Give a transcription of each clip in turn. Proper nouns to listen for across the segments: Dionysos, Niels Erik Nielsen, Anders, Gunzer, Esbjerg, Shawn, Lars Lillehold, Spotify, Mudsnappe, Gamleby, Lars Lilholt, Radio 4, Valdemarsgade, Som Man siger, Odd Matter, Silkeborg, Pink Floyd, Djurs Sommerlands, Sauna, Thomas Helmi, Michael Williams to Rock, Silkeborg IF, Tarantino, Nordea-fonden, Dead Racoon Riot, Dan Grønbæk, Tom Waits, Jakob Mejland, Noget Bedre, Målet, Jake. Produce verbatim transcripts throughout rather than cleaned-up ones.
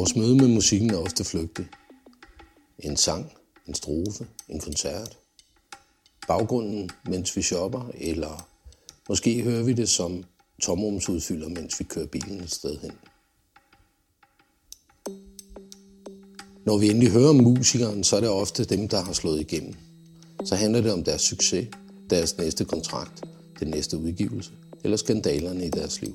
Vores møde med musikken er ofte flygtigt. En sang, en strofe, en koncert. Baggrunden, mens vi shopper, eller måske hører vi det som tomrumsudfylder, mens vi kører bilen et sted hen. Når vi endelig hører om musikeren, så er det ofte dem, der har slået igennem. Så handler det om deres succes, deres næste kontrakt, den næste udgivelse eller skandalerne i deres liv.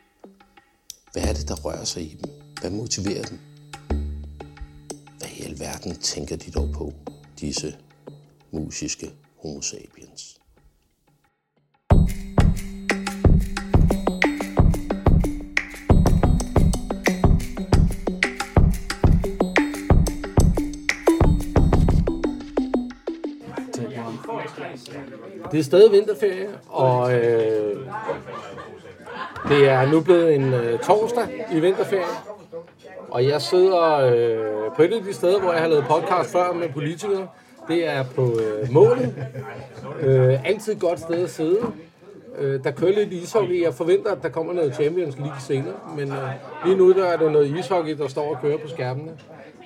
Hvad er det, der rører sig i dem? Hvad motiverer dem? Hvad i alverden tænker de dog på, disse musiske homo sapiens? Det er stadig vinterferie, og øh, det er nu blevet en øh, torsdag i vinterferien. Og jeg sidder øh, på et af de steder, hvor jeg har lavet podcast før med politikere. Det er på øh, Målet. Øh, altid et godt sted at sidde. Øh, der kører lidt ishockey. Jeg forventer, at der kommer noget Champions League senere. Men øh, lige nu der er der noget ishockey, der står og kører på skærmene.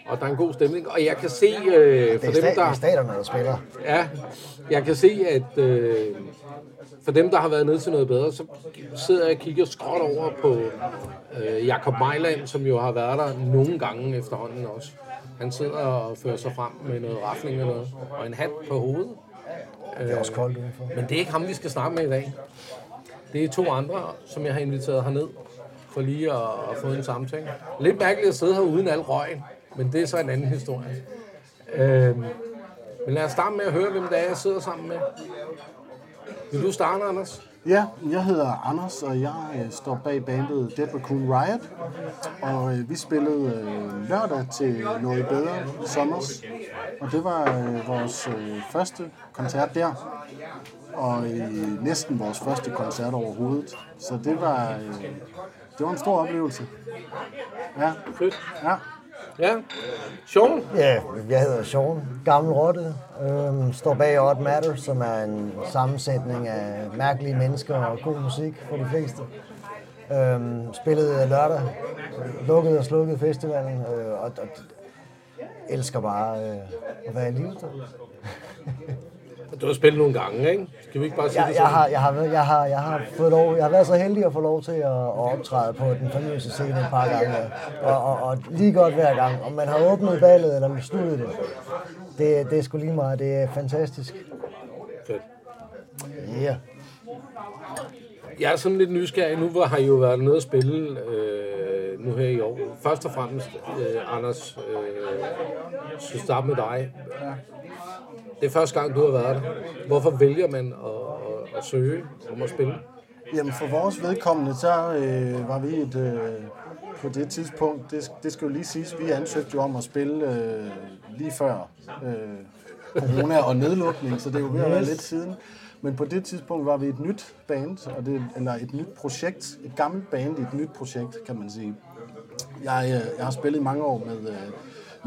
Og der er en god stemning, og jeg kan se øh, for dem der, det er staterne, der spiller. Ja, jeg kan se at øh, for dem der har været nede til Noget Bedre, så sidder jeg og kigger skråt over på øh, Jakob Mejland, som jo har været der nogle gange efterhånden også. Han sidder og fører sig frem med noget rafling og noget og en hat på hovedet. Det er også koldt udenfor. Men det er ikke ham vi skal snakke med i dag. Det er to andre, som jeg har inviteret herned for lige at, at få en samtale. Lidt mærkeligt at sidde her uden al røgen. Men det er så en anden historie. Øh, men lad os starte med at høre, hvem det er, jeg sidder sammen med. Vil du starte, Anders? Ja, jeg hedder Anders, og jeg står bag bandet Dead Racoon Riot. Og øh, vi spillede øh, lørdag til Noget Bedre sommers. Og det var øh, vores øh, første koncert der. Og øh, næsten vores første koncert overhovedet. Så det var, øh, det var en stor oplevelse. Ja. Fedt. Ja. Ja, Shawn? Ja, jeg hedder Shawn, gammel rotte, øhm, står bag Odd Matter, som er en sammensætning af mærkelige mennesker og god musik for de fleste. Øhm, spillede lørdag, lukkede og slukkede festivalen, øh, og, og elsker bare øh, at være i livet. Du har spillet nogle gange, ikke? Skal vi ikke bare sige jeg, det sådan? Jeg har, jeg har, jeg har, jeg har fået lov, jeg har været så heldig at få lov til at, at optræde på den famøse scene et par gange, og, og, og lige godt hver gang. Om man har åbnet ballet eller besluttet det, det, det er sgu lige meget. Det er fantastisk. Fedt. Ja. Jeg er sådan lidt nysgerrig. Nu har I jo været nede at spille øh, nu her i år. Først og fremmest, øh, Anders, øh, skal starte med dig. Det er første gang, du har været der. Hvorfor vælger man at, at, at søge om at spille? Jamen for vores vedkommende, så øh, var vi et, øh, på det tidspunkt, det, det skal jo lige siges, vi ansøgte jo om at spille øh, lige før øh, corona og nedlukning, så det er jo ved at være lidt siden. Men på det tidspunkt var vi et nyt band, og det, eller et nyt projekt, et gammelt band i et nyt projekt, kan man sige. Jeg, øh, jeg har spillet i mange år med... Øh,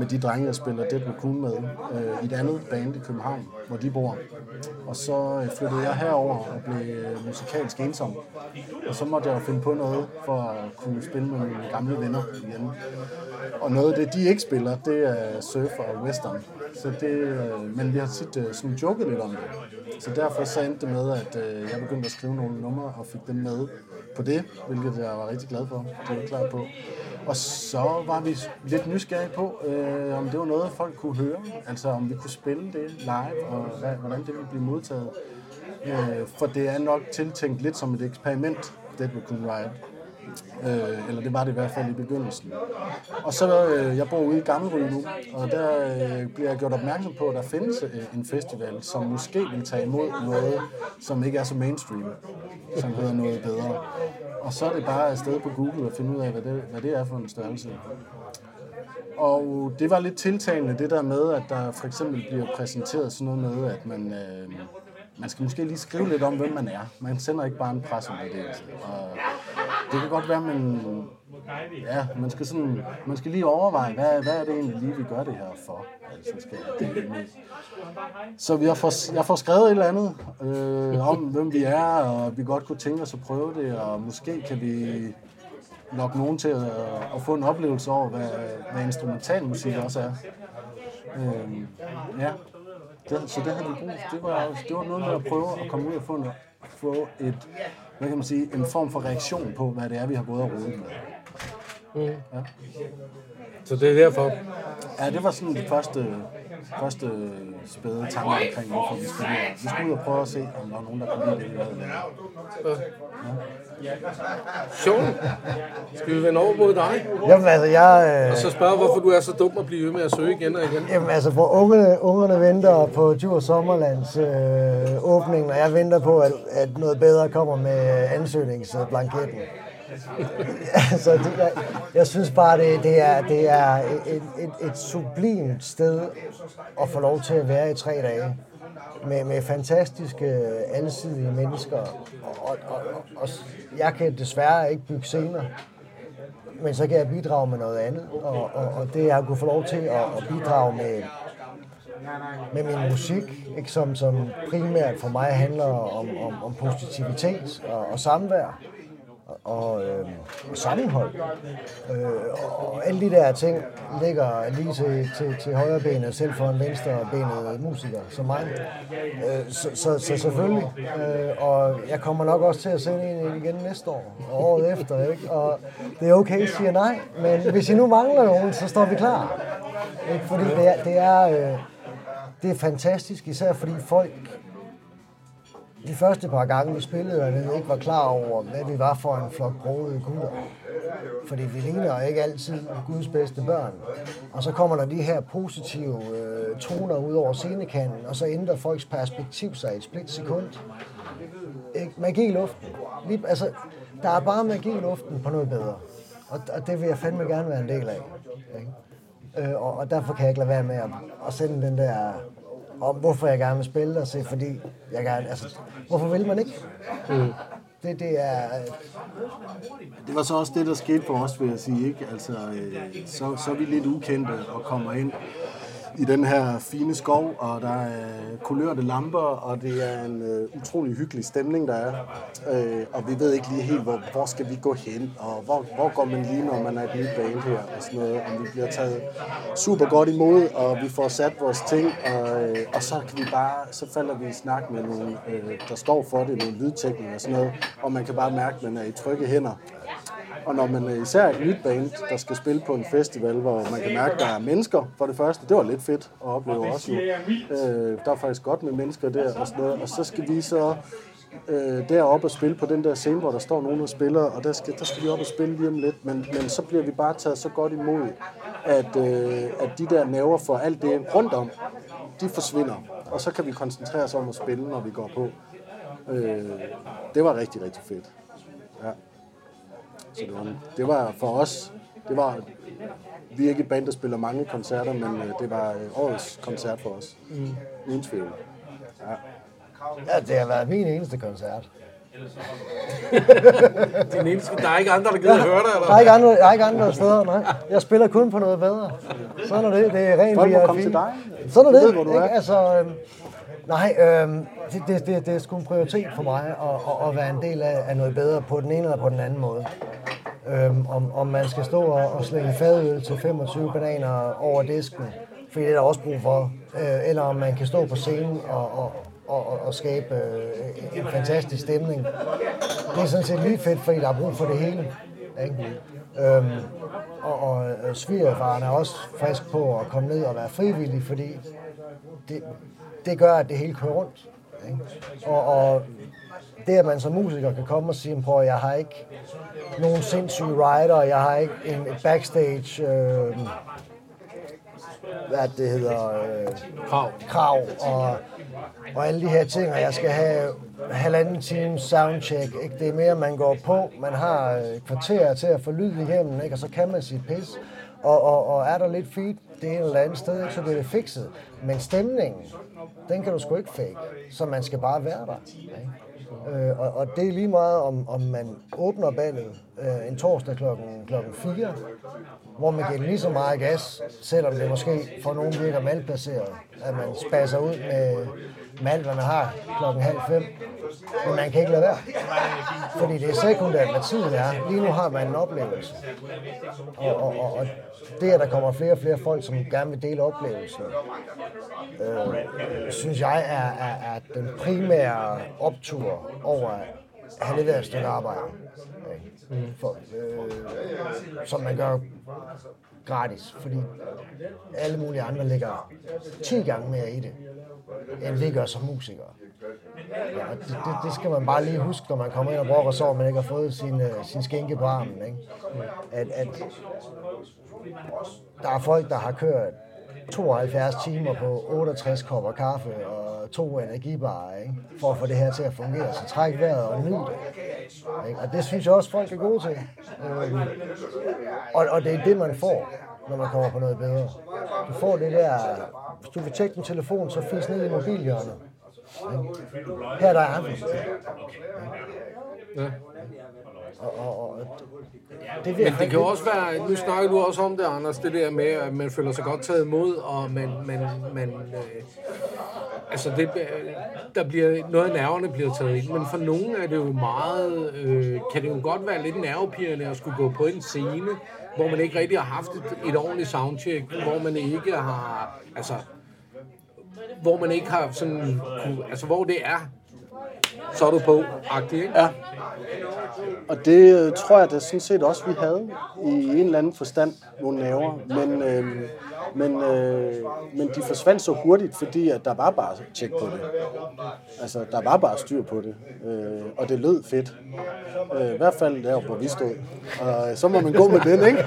med de drenge, jeg spiller Dead Racoon med, øh, i et andet band i København, hvor de bor. Og så øh, flyttede jeg herover og blev øh, musikalsk ensom. Og så måtte jeg jo finde på noget for at kunne spille med mine gamle venner igen. Og noget af det, de ikke spiller, det er surf og western. Så det, øh, men vi har tit øh, sådan joket lidt om det. Så derfor så endte det med, at øh, jeg begyndte at skrive nogle numre og fik dem med på det, hvilket jeg var rigtig glad for. Det var klar på. Og så var vi lidt nysgerrige på, øh, om det var noget, folk kunne høre. Altså om vi kunne spille det live, og hvad, hvordan det ville blive modtaget. Øh, for det er nok tiltænkt lidt som et eksperiment, Dead Racoon Riot. Øh, eller det var det i hvert fald i begyndelsen. Og så, øh, jeg bor ude i Gamleby nu, og der øh, bliver jeg gjort opmærksom på, at der findes øh, en festival, som måske vil tage imod noget, som ikke er så mainstream, som hedder Noget Bedre. Og så er det bare afsted på Google at finde ud af, hvad det, hvad det er for en størrelse. Og det var lidt tiltalende, det der med, at der for eksempel bliver præsenteret sådan noget med, at man... Øh, Man skal måske lige skrive lidt om, hvem man er. Man sender ikke bare en pressemeddelelse. Og det kan godt være, man, ja, man, skal, sådan, man skal lige overveje, hvad, hvad er det egentlig lige, vi gør det her for? Altså, skal jeg det med. Så vi har for, jeg får skrevet et eller andet øh, om, hvem vi er, og vi godt kunne tænke os at prøve det, og måske kan vi lokke nogen til at, at få en oplevelse over, hvad, hvad instrumental musik også er. Øh, ja. Det, så det havde vi brug. Det var, det var noget med at prøve at komme ud og få, en, få et, hvad kan man sige, en form for reaktion på, hvad det er, vi har gået og rodet med. Mm. Ja. Så det er derfor? Ja, det var sådan det første, første spæde tanker omkring, hvorfor vi skulle ud. Vi skulle ud og prøve at se, om der var nogen, der kunne lide det, vi havde lavet. Ja. Sjov. Skal vi vende over mod dig? Jamen altså, jeg... Øh... Og så spørge, hvorfor du er så dum at blive ved med at søge igen og igen? Jamen altså, for ungerne, ungerne venter på Djurs Sommerlands øh, åbning, og jeg venter på, at, at Noget Bedre kommer med ansøgningsblanketten. altså, det, jeg, jeg synes bare, det, det er, det er et, et, et sublimt sted at få lov til at være i tre dage. Med, med fantastiske, alsidige mennesker. Og, og, og, og jeg kan desværre ikke bygge scener, men så kan jeg bidrage med noget andet. Og, og, og det jeg kunne få lov til at, at bidrage med, med min musik, ikke, som, som primært for mig handler om, om, om positivitet og, og samvær. Og, øh, og sammenhold. Øh, og alle de der ting ligger lige til, til, til højre benet, selv for en venstre benet musiker som mig. Øh, så, så, så selvfølgelig. Øh, og jeg kommer nok også til at sende en igen næste år, og året efter. Ikke? Og det er okay, at siger nej, men hvis I nu mangler nogen, så står vi klar. Ikke? Fordi det er, det, er, øh, det er fantastisk, især fordi folk... De første par gange, vi spillede, og vi ikke var klar over, hvad vi var for en flok brogede gutter. Fordi vi ligner ikke altid Guds bedste børn. Og så kommer der de her positive øh, toner ud over scenekanten, og så ændrer folks perspektiv sig i et splitsekund. Ikke? Magi i luften. Lige, altså, der er bare magi i luften på Noget Bedre. Og, og det vil jeg fandme gerne være en del af. Ikke? Øh, og, og derfor kan jeg ikke lade være med at, at sende den der... om hvorfor jeg gerne vil spille og se, fordi jeg gerne, altså, hvorfor vil man ikke? Mm. Det, det er... Det var så også det, der skete for os, vil jeg sige, ikke? Altså, så, så er vi lidt ukendte og kommer ind i den her fine skov, og der er kulørte lamper, og det er en uh, utrolig hyggelig stemning, der er. Uh, og vi ved ikke lige helt, hvor, hvor skal vi gå hen, og hvor, hvor går man lige, når man er et nyt band her, og sådan noget. Og vi bliver taget super godt imod, og vi får sat vores ting, og, uh, og så kan vi bare, så falder vi i snak med nogle, uh, der står for det, nogle lydteknikere og sådan noget, og man kan bare mærke, at man er i trygge hænder. Og når man især er et nyt band, der skal spille på en festival, hvor man kan mærke, at der er mennesker for det første, det var lidt fedt at opleve også. Øh, der er faktisk godt med mennesker der og sådan noget. Og så skal vi så øh, deroppe og spille på den der scene, hvor der står nogen og spiller, og der skal, der skal vi op og spille lige om lidt. Men, men så bliver vi bare taget så godt imod, at, øh, at de der nerver for alt det rundt om, de forsvinder. Og så kan vi koncentrere os om at spille, når vi går på. Øh, det var rigtig, rigtig fedt. Ja. Så det, var, det var for os, det var, vi er ikke et band, der spiller mange koncerter, men det var årets koncert for os, mm. uden tvivl. Ja. Ja, det har været min eneste koncert. Din eneste, der er ikke andre, der gider ja, at høre dig, eller? Der er ikke andre, der er ikke andre steder, nej. Jeg spiller kun på Noget Bedre. Sådan er det, det er rent vi er fint. Sådan er det, ved, ikke? Altså... Øhm, Nej, øh, det, det, det, det er sgu en prioritet for mig at, at, at være en del af, af Noget Bedre på den ene eller på den anden måde. Øh, om, om man skal stå og, og slænge fadøl til femogtyve bananer over disken, fordi det er der også brug for. Øh, eller om man kan stå på scenen og, og, og, og skabe øh, en fantastisk stemning. Det er sådan set lige fedt, fordi der er brug for det hele. Øhm, og og svigerfaren er også frisk på at komme ned og være frivillig, fordi det... Det gør, at det hele kører rundt. Ikke? Og, og det, at man som musiker kan komme og sige, prøv, jeg har ikke nogen sindssyge rider, jeg har ikke en backstage, øh, hvad det hedder, øh, krav, krav og, og alle de her ting, og jeg skal have halvanden time soundcheck, ikke? Det er mere, man går på, man har et kvarter til at få lyd igennem, ikke? Og så kan man sit pis. Og, og, og er der lidt feed, det er et eller andet sted, ikke? Så bliver det fikset. Men stemningen, den kan du sgu ikke fake, så man skal bare være der. Ikke? Øh, og, og det er lige meget, om, om man åbner ballet øh, en torsdag klokken fire, hvor man giver lige så meget gas, selvom det måske for nogen virker malplaceret, at man spasser ud med, med alt, hvad man har klokken halv fem. Men man kan ikke lade være, fordi det er sekundært, hvad tiden er. Lige nu har man en oplevelse. Og, og, og, og det, at der kommer flere og flere folk, som gerne vil dele oplevelsen, øh, synes jeg er, er, er den primære optur over at have lidt af et stykke arbejde, okay. For, øh, som man gør gratis, fordi alle mulige andre ligger ti gange mere i det, end vi gør som musikere. Ja, det, det, det skal man bare lige huske, når man kommer ind og brokker sig over, man ikke har fået sin, sin skænke på armen, ikke? At, at der er folk, der har kørt tooghalvfjerds timer på otteogtres kopper kaffe og to energibarer, ikke? For at få det her til at fungere. Så træk vejret og nyd det. Ikke? Og det synes jeg også, folk er gode til. Øhm, og, og det er det, man får, når man kommer på Noget Bedre. Du får det der, hvis du vil tjekke din telefon, så fisk ned i mobilhjørnet. Her er der Anders. Ja. Og, og, og, det, men det kan også være, nu snakker du også om det, Anders, det der med, at man føler sig godt taget imod, og man, man, man øh, altså det, der bliver, noget af nerverne bliver taget ind, men for nogen er det jo meget, øh, kan det jo godt være lidt nervepirrende at skulle gå på en scene, hvor man ikke rigtig har haft et, et ordentligt soundcheck, hvor man ikke har, altså, hvor man ikke har sådan, altså hvor det er, så er du på-agtig, ikke? Ja. Og det tror jeg da sådan set også, vi havde i en eller anden forstand nogle nerver. Men, øh, men, øh, men de forsvandt så hurtigt, fordi at der var bare tjek på det. Altså, der var bare styr på det. Øh, og det lød fedt. Øh, I hvert fald der, hvor vi stod. Og så må man gå med den, ikke?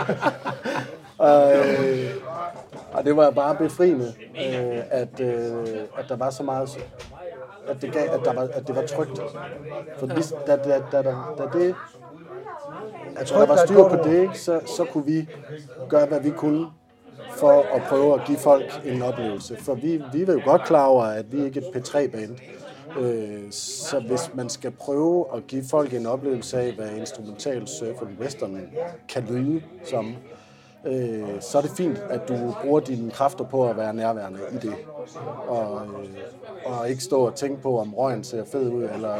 og, øh, og det var bare befriende, øh, at, øh, at der var så meget... At det, gav, at, der var, at det var trygt. For hvis, da, da, da, da, da det, at der var styr på det, ikke, så, så kunne vi gøre, hvad vi kunne, for at prøve at give folk en oplevelse. For vi, vi var jo godt klar over, at vi ikke er et P tre-band. Øh, så hvis man skal prøve at give folk en oplevelse af, hvad instrumental surf og western kan lyde som, Øh, så er det fint, at du bruger dine kræfter på at være nærværende i det. Og, øh, og ikke stå og tænke på, om røgen ser fed ud, eller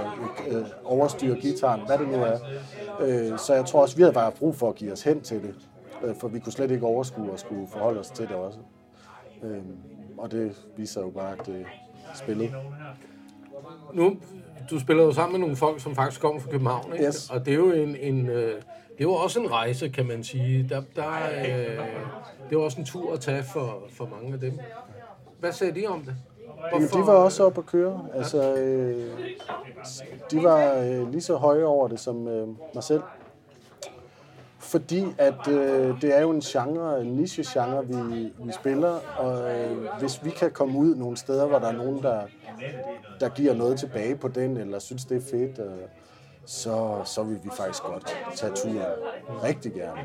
øh, overstyre guitaren, hvad det nu er. Øh, så jeg tror også, vi havde bare brug for at give os hen til det. Øh, for vi kunne slet ikke overskue og skulle forholde os til det også. Øh, og det viser jo bare, at det spillede. Nu, du spiller jo sammen med nogle folk, som faktisk kommer fra København, ikke? Yes. Og det er jo en... en øh det var også en rejse, kan man sige. Der, der, øh, det var også en tur at tage for, for mange af dem. Hvad sagde de om det? Jamen, de var også oppe at køre. Altså, øh, de var øh, lige så høje over det som øh, mig selv. Fordi at øh, det er jo en genre, en niche-genre, vi, vi spiller. Og øh, hvis vi kan komme ud nogle steder, hvor der er nogen, der, der giver noget tilbage på den, eller synes, det er fedt... Øh, Så, så vil vi faktisk godt tage turen rigtig gerne.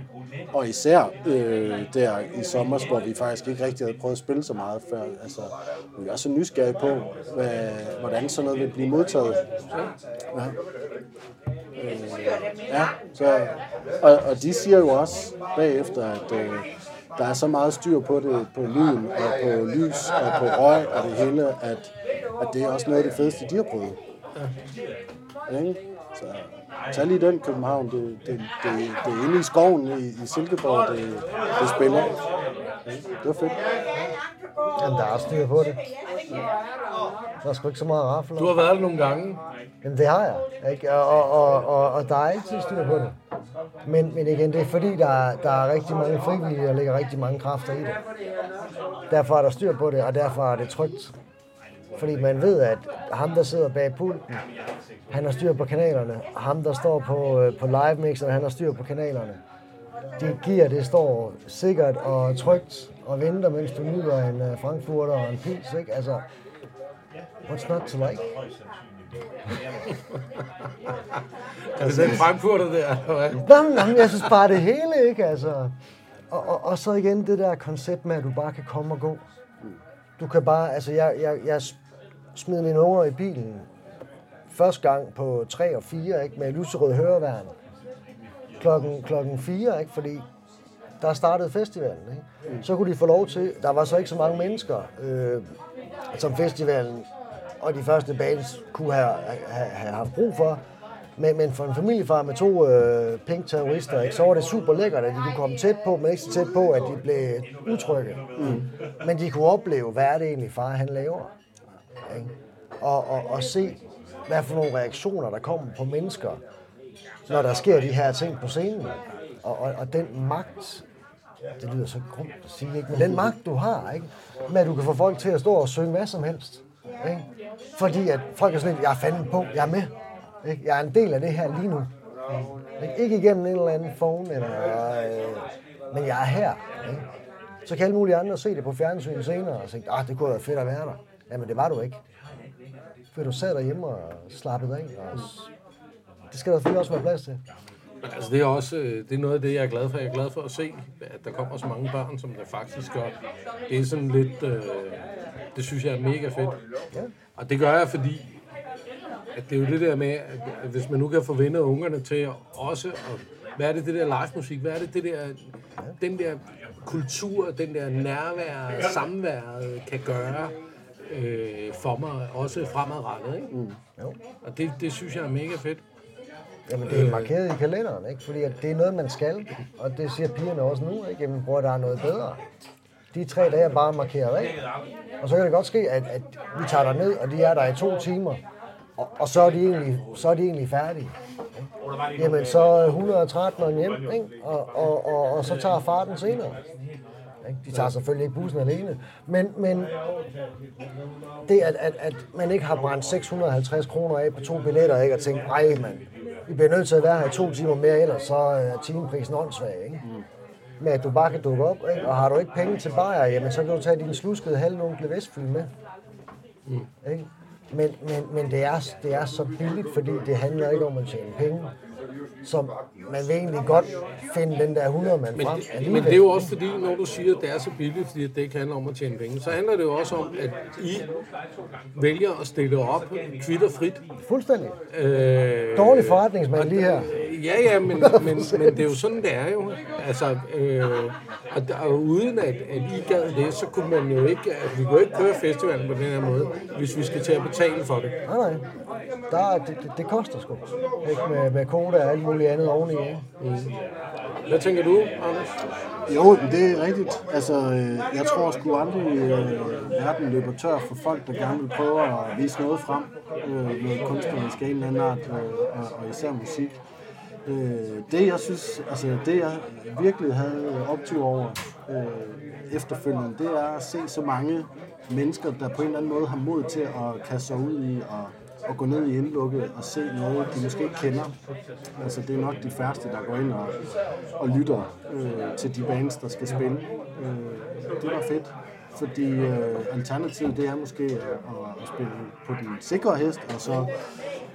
Og især øh, der i sommer, hvor vi faktisk ikke rigtig havde prøvet at spille så meget før. Altså, vi er også nysgerrige på, hvad, hvordan sådan noget vil blive modtaget. Ja. Øh, ja, så, og, og de siger jo også bagefter, at øh, der er så meget styr på det, på lyden og på lys og på røg og det hele, at, at det er også noget af det fedeste, de har prøvet. Ja. Så tag lige den København, det, det, det, det er inde i skoven i, i Silkeborg, det, det spiller. Det var fedt. Jamen, der er styr på det. Der er sgu ikke så meget rafler. Du har været der nogle gange. Jamen, det har jeg, ikke? Og, og, og, og der er altid styr på det. Men, men igen, det er fordi, der er, der er rigtig mange frivillige, der ligger rigtig mange kræfter i det. Derfor er der styr på det, og derfor er det trygt. fordi man ved, at ham, der sidder bag pulten, han har styr på kanalerne. Ham, der står på, på live-mixerne, han har styr på kanalerne. Det gear, det står sikkert og trygt og venter, mens du nyder en frankfurter og en pils, ikke? Altså, what's not to like? Er det den frankfurter der? Nå, men jeg synes bare det hele, ikke? Altså, og, og, og så igen det der koncept med, at du bare kan komme og gå. Du kan bare, altså jeg, jeg, jeg smed mine unger i bilen første gang på tre og fire, ikke? Med lyserød høreværn. Klokken, klokken fire, ikke? Fordi der startede festivalen, ikke? Så kunne de få lov til, der var så ikke så mange mennesker, øh, som festivalen og de første bands kunne have, have, have haft brug for. Men, men for en familiefar med to øh, pink-terrorister, ikke, så var det super lækkert, at de kunne komme tæt på, men ikke så tæt på, at de blev utrygge. Mm. Men de kunne opleve, hvad er det egentlig, far han laver? Ikke? Og, og, og se, hvad for nogle reaktioner, der kommer på mennesker, når der sker de her ting på scenen. Og, og, og den magt, det lyder så grumt at sige, ikke? Men den magt, du har, ikke? Med at du kan få folk til at stå og synge hvad som helst. Ikke? Fordi at folk er sådan lidt, jeg er fandme på, jeg er med. Ikke? Jeg er en del af det her lige nu. Ikke, ikke igennem en eller anden phone, eller, øh, men jeg er her. Ikke? Så kan alle mulige andre se det på fjernsyn senere og tænke, ah, det kunne være fedt at være der. Jamen det var du ikke. For du sad derhjemme og slappede af. Og det skal der selvfølgelig også være plads til. Altså det er også det er noget af det, jeg er glad for. Jeg er glad for at se, at der kommer så mange børn, som der faktisk gør. Det er sådan lidt, øh, det synes jeg er mega fedt. Ja. Og det gør jeg, fordi at det er jo det der med, at hvis man nu kan få venner og ungerne til også, og hvad er det det der livemusik, hvad er det det der, den der kultur, den der nærvær, samværet kan gøre øh, for mig, også fremadrettet, ikke? Mm. Jo. Og det, det synes jeg er mega fedt. Jamen det er markeret i kalenderen, ikke? Fordi at det er noget, man skal, og det siger pigerne også nu, ikke? Jamen bror, der er noget bedre. De tre dage er bare markeret af, og så kan det godt ske, at, at vi tager der ned, og de er der i to timer. Og, og så, er de egentlig, så er de egentlig færdige. Ikke? Jamen, så er et hundrede og tretten hjem, ikke? Og, og, og, og så tager far den senere. Ikke? De tager selvfølgelig ikke bussen alene. Men, men det, at, at, at man ikke har brændt seks hundrede og halvtreds kroner af på to billetter, ikke? Og tænkt, nej mand, vi bliver nødt til at være her i to timer mere, ellers så er timeprisen åndssvag, ikke? Med at du bare kan dukke op, ikke? Og har du ikke penge til bajer, jamen så kan du tage din sluskede halvonkle Vestfyl med. Ikke? Men, men, men det, er, det er så billigt, fordi det handler ikke om at tjene penge, som man vil egentlig godt finde den der hundrede mand frem. Men, men det er jo også fordi, når du siger, at det er så billigt, fordi det ikke handler om at tjene penge, så handler det jo også om, at I vælger at stille op kvitterfrit. Fuldstændig. Øh, Dårlig forretningsmand lige her. Ja, ja, men, men, men det er jo sådan, det er jo. Altså, øh, og, og uden at, at I gad det, så kunne man jo ikke, at vi kunne ikke køre festivalen på den her måde, hvis vi skal til at betale for det. Nej, nej. Der, det, det, det koster sgu. Ikke med, med koda og alt muligt andet oveni. Mm. Hvad tænker du, Anders? Jo, det er rigtigt. Altså, jeg tror sgu aldrig, at verden løber tør for folk, der gerne vil prøve at vise noget frem. Noget kunstnerisk af en eller anden art, og især musik. Det jeg synes, altså det jeg virkelig havde optur over øh, efterfølgende, det er at se så mange mennesker, der på en eller anden måde har mod til at kaste sig ud i og, og gå ned i indlukket og se noget, de måske ikke kender. Altså det er nok de færreste, der går ind og, og lytter øh, til de bands, der skal spille. Øh, det var fedt, fordi øh, alternativet det er måske at, at spille på den sikre hest, og så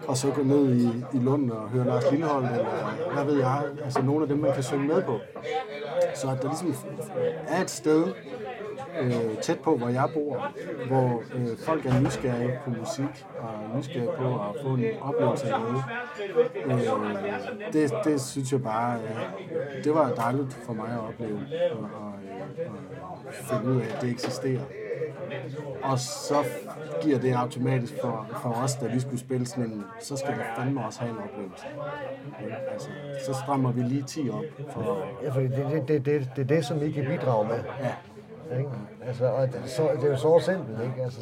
og så gå ned i, i Lund og høre Lars Lillehold, eller hvad ved jeg, altså nogle af dem, man kan synge med på. Så at der ligesom er et sted øh, tæt på, hvor jeg bor, hvor øh, folk er nysgerrige på musik, og nysgerrige på at få en oplevelse af noget. Øh, det, det synes jeg bare, øh, det var dejligt for mig at opleve, og, og, og finde ud af, at det eksisterer. Og så giver det automatisk for, for os, da vi skulle spille sådan en, så skal der fandme også have en oplevelse. Okay? Altså, så strammer vi lige ti op. For... Ja, for det er det, det, det, det, det, som I kan bidrage med. Ja. Ikke? Altså, og så, det er jo så simpelt, ikke? Altså,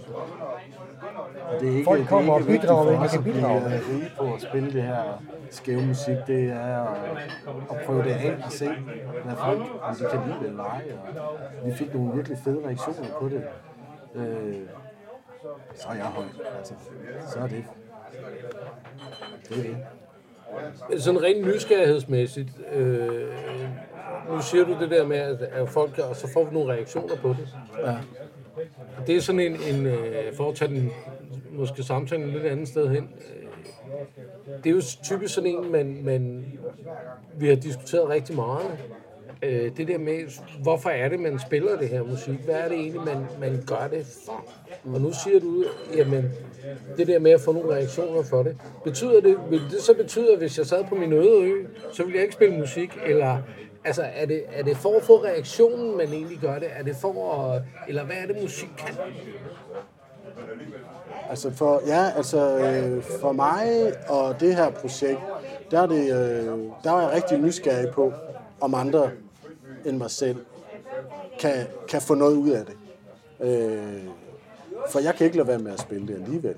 det er ikke, folk kommer og bidrager med, at de kan bidrage med. Det er ikke vigtigt for os at blive rige på at spille det her skæve musik, det er at, at prøve det af og se, hvad folk, om de kan lide det eller ej. Vi fik nogle virkelig fede reaktioner på det. Øh, så er jeg holdt. Altså, så er det. Det er det. Sådan rent nysgerrighedsmæssigt, øh, nu siger du det der med, at, at folk gør, og så får vi nogle reaktioner på det. Ja. Det er sådan en, en øh, for at tage den, måske samtalen et lidt andet sted hen, det er jo typisk sådan en, man, man, vi har diskuteret rigtig meget. Øh, det der med, hvorfor er det, man spiller det her musik? Hvad er det egentlig, man, man gør det for? Mm. Og nu siger du, jamen, det der med at få nogle reaktioner for det, betyder det, vil det så betyder, hvis jeg sad på min øde ø, så ville jeg ikke spille musik, eller... Altså, er det, er det for at få reaktionen, man egentlig gør det? Er det for at... Eller hvad er det, musik kan? Altså, for, ja, altså, øh, for mig og det her projekt, der, er det, øh, der var jeg rigtig nysgerrig på, om andre end mig selv kan, kan få noget ud af det. Øh, for jeg kan ikke lade være med at spille det alligevel.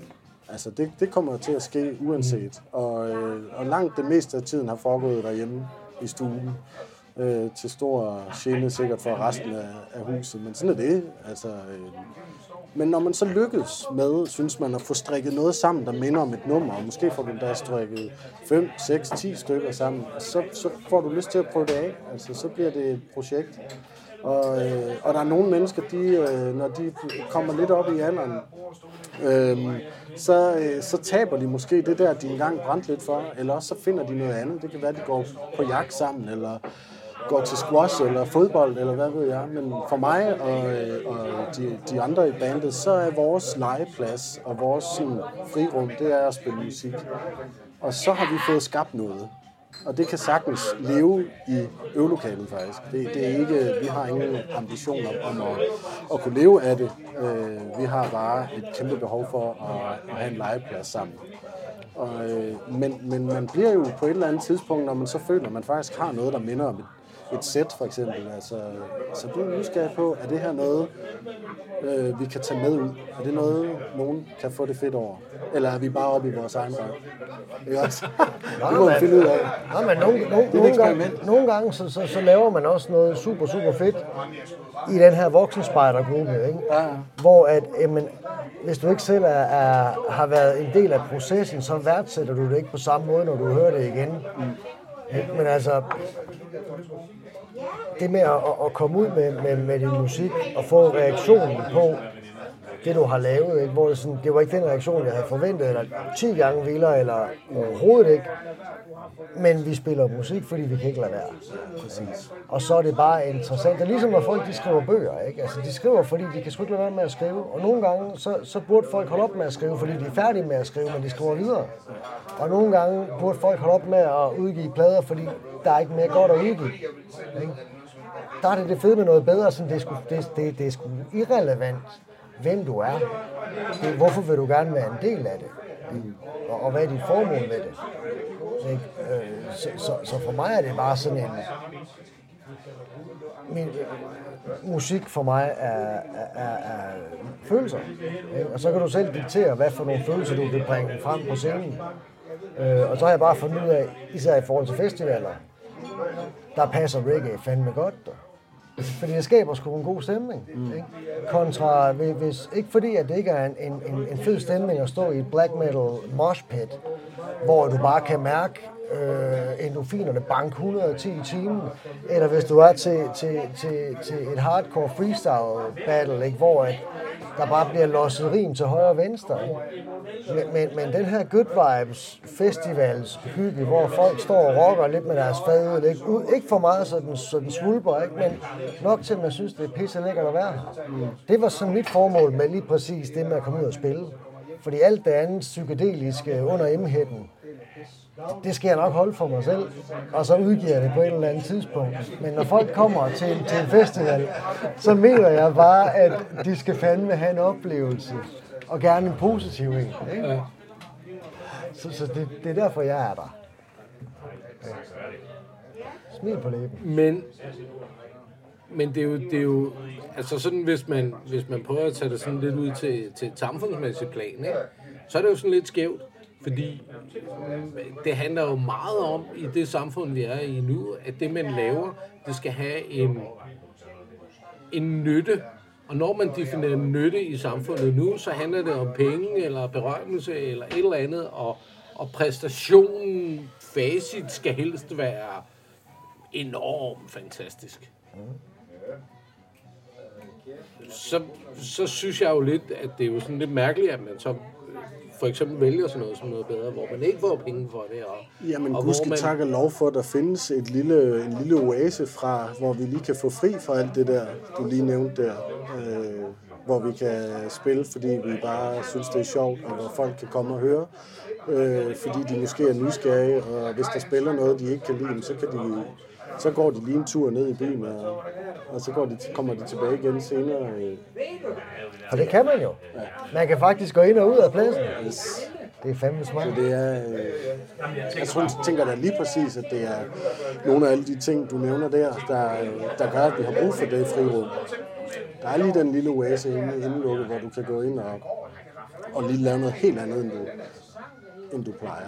Altså, det, det kommer til at ske uanset. Og, øh, og langt det meste af tiden har foregået derhjemme i stuen. Øh, til stor gene sikkert for resten af, af huset, men sådan er det. Altså, øh. Men når man så lykkes med, synes man, at få strikket noget sammen, der minder om et nummer, og måske får du da strikket fem, seks, ti stykker sammen, så, så får du lyst til at prøve det af. Altså, så bliver det et projekt. Og, øh, og der er nogle mennesker, de, øh, når de kommer lidt op i alderen, øh, så, øh, så taber de måske det der, de engang brændte lidt for, eller også så finder de noget andet. Det kan være, at de går på jagt sammen, eller går til squash eller fodbold, eller hvad ved jeg. Men for mig og, øh, og de, de andre i bandet, så er vores legeplads og vores sådan, frirum, det er at spille musik. Og så har vi fået skabt noget. Og det kan sagtens leve i øvelokalet faktisk. Det, det er ikke, vi har ingen ambitioner om at, at kunne leve af det. Øh, vi har bare et kæmpe behov for at, at have en legeplads sammen. Og, øh, men, men man bliver jo på et eller andet tidspunkt, når man så føler, at man faktisk har noget, der minder om et, et sæt for eksempel. Altså, så bliver man nysgerrig på, er det her noget, øh, vi kan tage med ud? Er det noget, nogen kan få det fedt over? Eller er vi bare oppe i vores egen røv? Det må man finde ud af. Ja, men nogle, nogle, nogle gange, nogle gange så, så, så laver man også noget super, super fedt i den her voksenspejdergruppe, ikke? Ja. Hvor at, jamen, hvis du ikke selv er, er, har været en del af processen, så værdsætter du det ikke på samme måde, når du hører det igen. Mm. Men altså, det med at, at komme ud med, med, med din musik og få reaktionen på det, du har lavet, ikke? Hvor det, sådan, det var ikke den reaktion, jeg havde forventet, eller ti gange vildere, eller overhovedet ikke. Men vi spiller musik, fordi vi kan ikke lade være. Præcis. Og så er det bare interessant. Det er ligesom, når folk de skriver bøger, ikke? Altså, de skriver, fordi de kan sgu ikke lade være med at skrive. Og nogle gange, så, så burde folk holde op med at skrive, fordi de er færdige med at skrive, men de skriver videre. Og nogle gange burde folk holde op med at udgive plader, fordi der er ikke mere godt at udgive. Ikke? Der er det det fede med noget bedre, sådan det er sgu, det, det, det er sgu irrelevant, hvem du er. Det, hvorfor vil du gerne være en del af det? Mm. Og, og hvad er dit formål med det? Øh, så, så, så for mig er det bare sådan en... Min, musik for mig er, er, er, er følelser. Ikke? Og så kan du selv diktere, hvad for nogle følelser du vil bringe frem på scenen. Øh, og så har jeg bare fundet ud af, især i forhold til festivaler, der passer reggae fandme godt. Der. Fordi det skaber sgu en god stemning. Mm. Ikke? Kontra, hvis, ikke fordi at det ikke er en, en, en fed stemning at stå i et black metal mosh pit, hvor du bare kan mærke øh, endorfinerne bank et hundrede og ti i timen, eller hvis du er til, til, til, til et hardcore freestyle battle, ikke? Hvor at der bare bliver losset rim til højre og venstre. Men, men, men den her Good Vibes festivals hygge, hvor folk står og rocker lidt med deres fadøl, ikke? Ikke for meget, så den, så den svulper, ikke? Men nok til, at man synes, det er pisse lækkert at være her. Det var sådan mit formål med lige præcis det med at komme ud og spille. Fordi alt det andet psykedeliske under emhætten, det skal jeg nok holde for mig selv, og så udgiver jeg det på et eller andet tidspunkt. Men når folk kommer til en, til en festival, så mener jeg bare, at de skal fandme have en oplevelse, og gerne en positiv en. Ikke? Så, så det, det er derfor, jeg er der. Smil på læben. Men, men det er jo, det er jo altså sådan, hvis man, hvis man prøver at tage det sådan lidt ud til, til et samfundsmæssigt plan, ikke? Så er det jo sådan lidt skævt. Fordi det handler jo meget om, i det samfund, vi er i nu, at det, man laver, det skal have en, en nytte, Og når man definerer nytte i samfundet nu, så handler det om penge, eller berømmelse, eller et eller andet, og, og præstationen, facit, skal helst være enormt fantastisk. Så, så synes jeg jo lidt, at det er jo sådan lidt mærkeligt, at man så for eksempel vælger sådan noget som Noget Bedre, hvor man ikke får penge for det. Og, jamen, og gudske man... tak og lov for, at der findes et lille, en lille oase fra, hvor vi lige kan få fri fra alt det der, du lige nævnte der. Øh, hvor vi kan spille, fordi vi bare synes, det er sjovt, og hvor folk kan komme og høre. Øh, fordi de måske er nysgerrige, og hvis der spiller noget, de ikke kan lide, så kan de... Så går de lige en tur ned i byen, og, og så går de, kommer de tilbage igen senere. Og det kan man jo. Ja. Man kan faktisk gå ind og ud af pladsen. Yes. Det er fandme smart. Så det er, jeg tror, jeg tænker da lige præcis, at det er nogle af alle de ting, du nævner der, der, der gør, at vi har brug for det i frirum. Der er lige den lille oase indelukket, hvor du kan gå ind og, og lige lave noget helt andet, end du, end du plejer.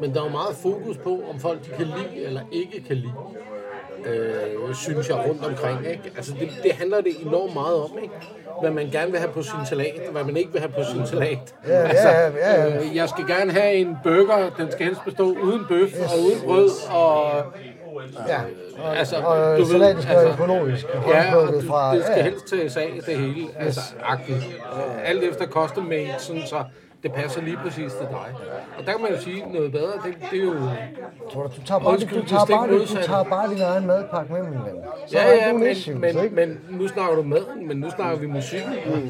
Men der er jo meget fokus på, om folk de kan lide eller ikke kan lide, øh, synes jeg, rundt omkring. Ikke? Altså det, det handler det enormt meget om, ikke? Hvad man gerne vil have på sin salat, hvad man ikke vil have på sin salat. Ja, altså, ja, ja, ja. Øh, jeg skal gerne have en burger, den skal helst bestå uden bøf yes, og uden brød, og... Ja, og, altså, og du salaten skal være økologisk. Ja, og det, fra, det skal ja. helst til S A, det hele. Altså, yes. Alt efter custom made, sådan så... Det passer lige præcis til dig. Og der kan man jo sige noget bedre. Det, det er jo... Du tager bare, du tager bare, du tager bare din egen madpakke med, min ven. Så ja, ja, men, issues, men, men nu snakker du maden, men nu snakker vi musikken. Mm.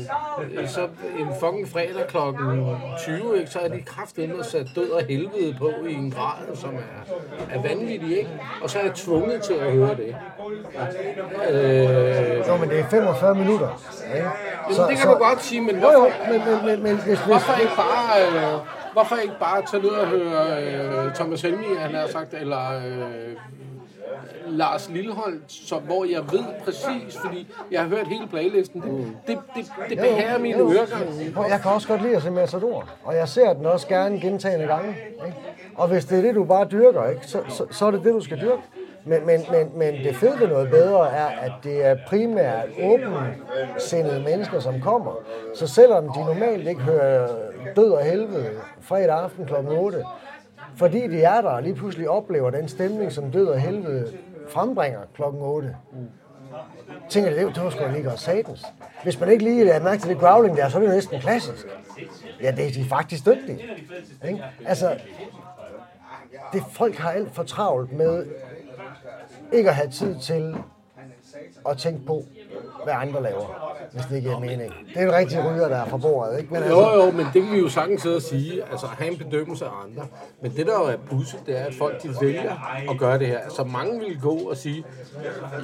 Så en fucking fredag klokken tyve, ikke, så er de kraftedeme sat død og helvede på i en grad, som er, er vanvittig, ikke? Og så er jeg tvunget til at høre det. Øh... Jo, men det er femogfyrre minutter. Ja. Så, det kan så... man godt sige, men hvorfor, jo, jo, men, men, men, men, hvis, hvorfor ikke bare øh, hvorfor ikke bare tage ned og høre øh, Thomas Helmi, han har sagt, eller øh, Lars Lilholt, som, hvor jeg ved præcis, fordi jeg har hørt hele playlisten. Det, mm. det, det, det jo, behager mine øregange. Jeg kan også godt lide at se Matador, og jeg ser den også gerne gentagende gange. Ikke? Og hvis det er det, du bare dyrker, ikke? Så, så, så er det det, du skal dyrke. Men, men, men, men det fede ved Noget Bedre er, at det er primært åbensindede mennesker, som kommer. Så selvom de normalt ikke hører død og helvede fredag aften klokken otte, fordi de er der og lige pludselig oplever den stemning, som død og helvede frembringer klokken otte, tænker de, det var sgu lige godt satans. Hvis man ikke lige lader mærke til det growling der, så er det jo næsten klassisk. Ja, det er de faktisk dygtige. Ikke? Altså, det folk har alt for travlt med, ikke at have tid til at tænke på, hvad andre laver, hvis det ikke er mening. Det er en rigtig ryger, der er fra bordet, ikke? Men altså... Jo, jo, men det kan vi jo sagtens sidde og sige, altså have en bedømmelse af andre. Men det, der jo er pudset, det er, at folk de vælger at gøre det her. Altså mange vil gå og sige,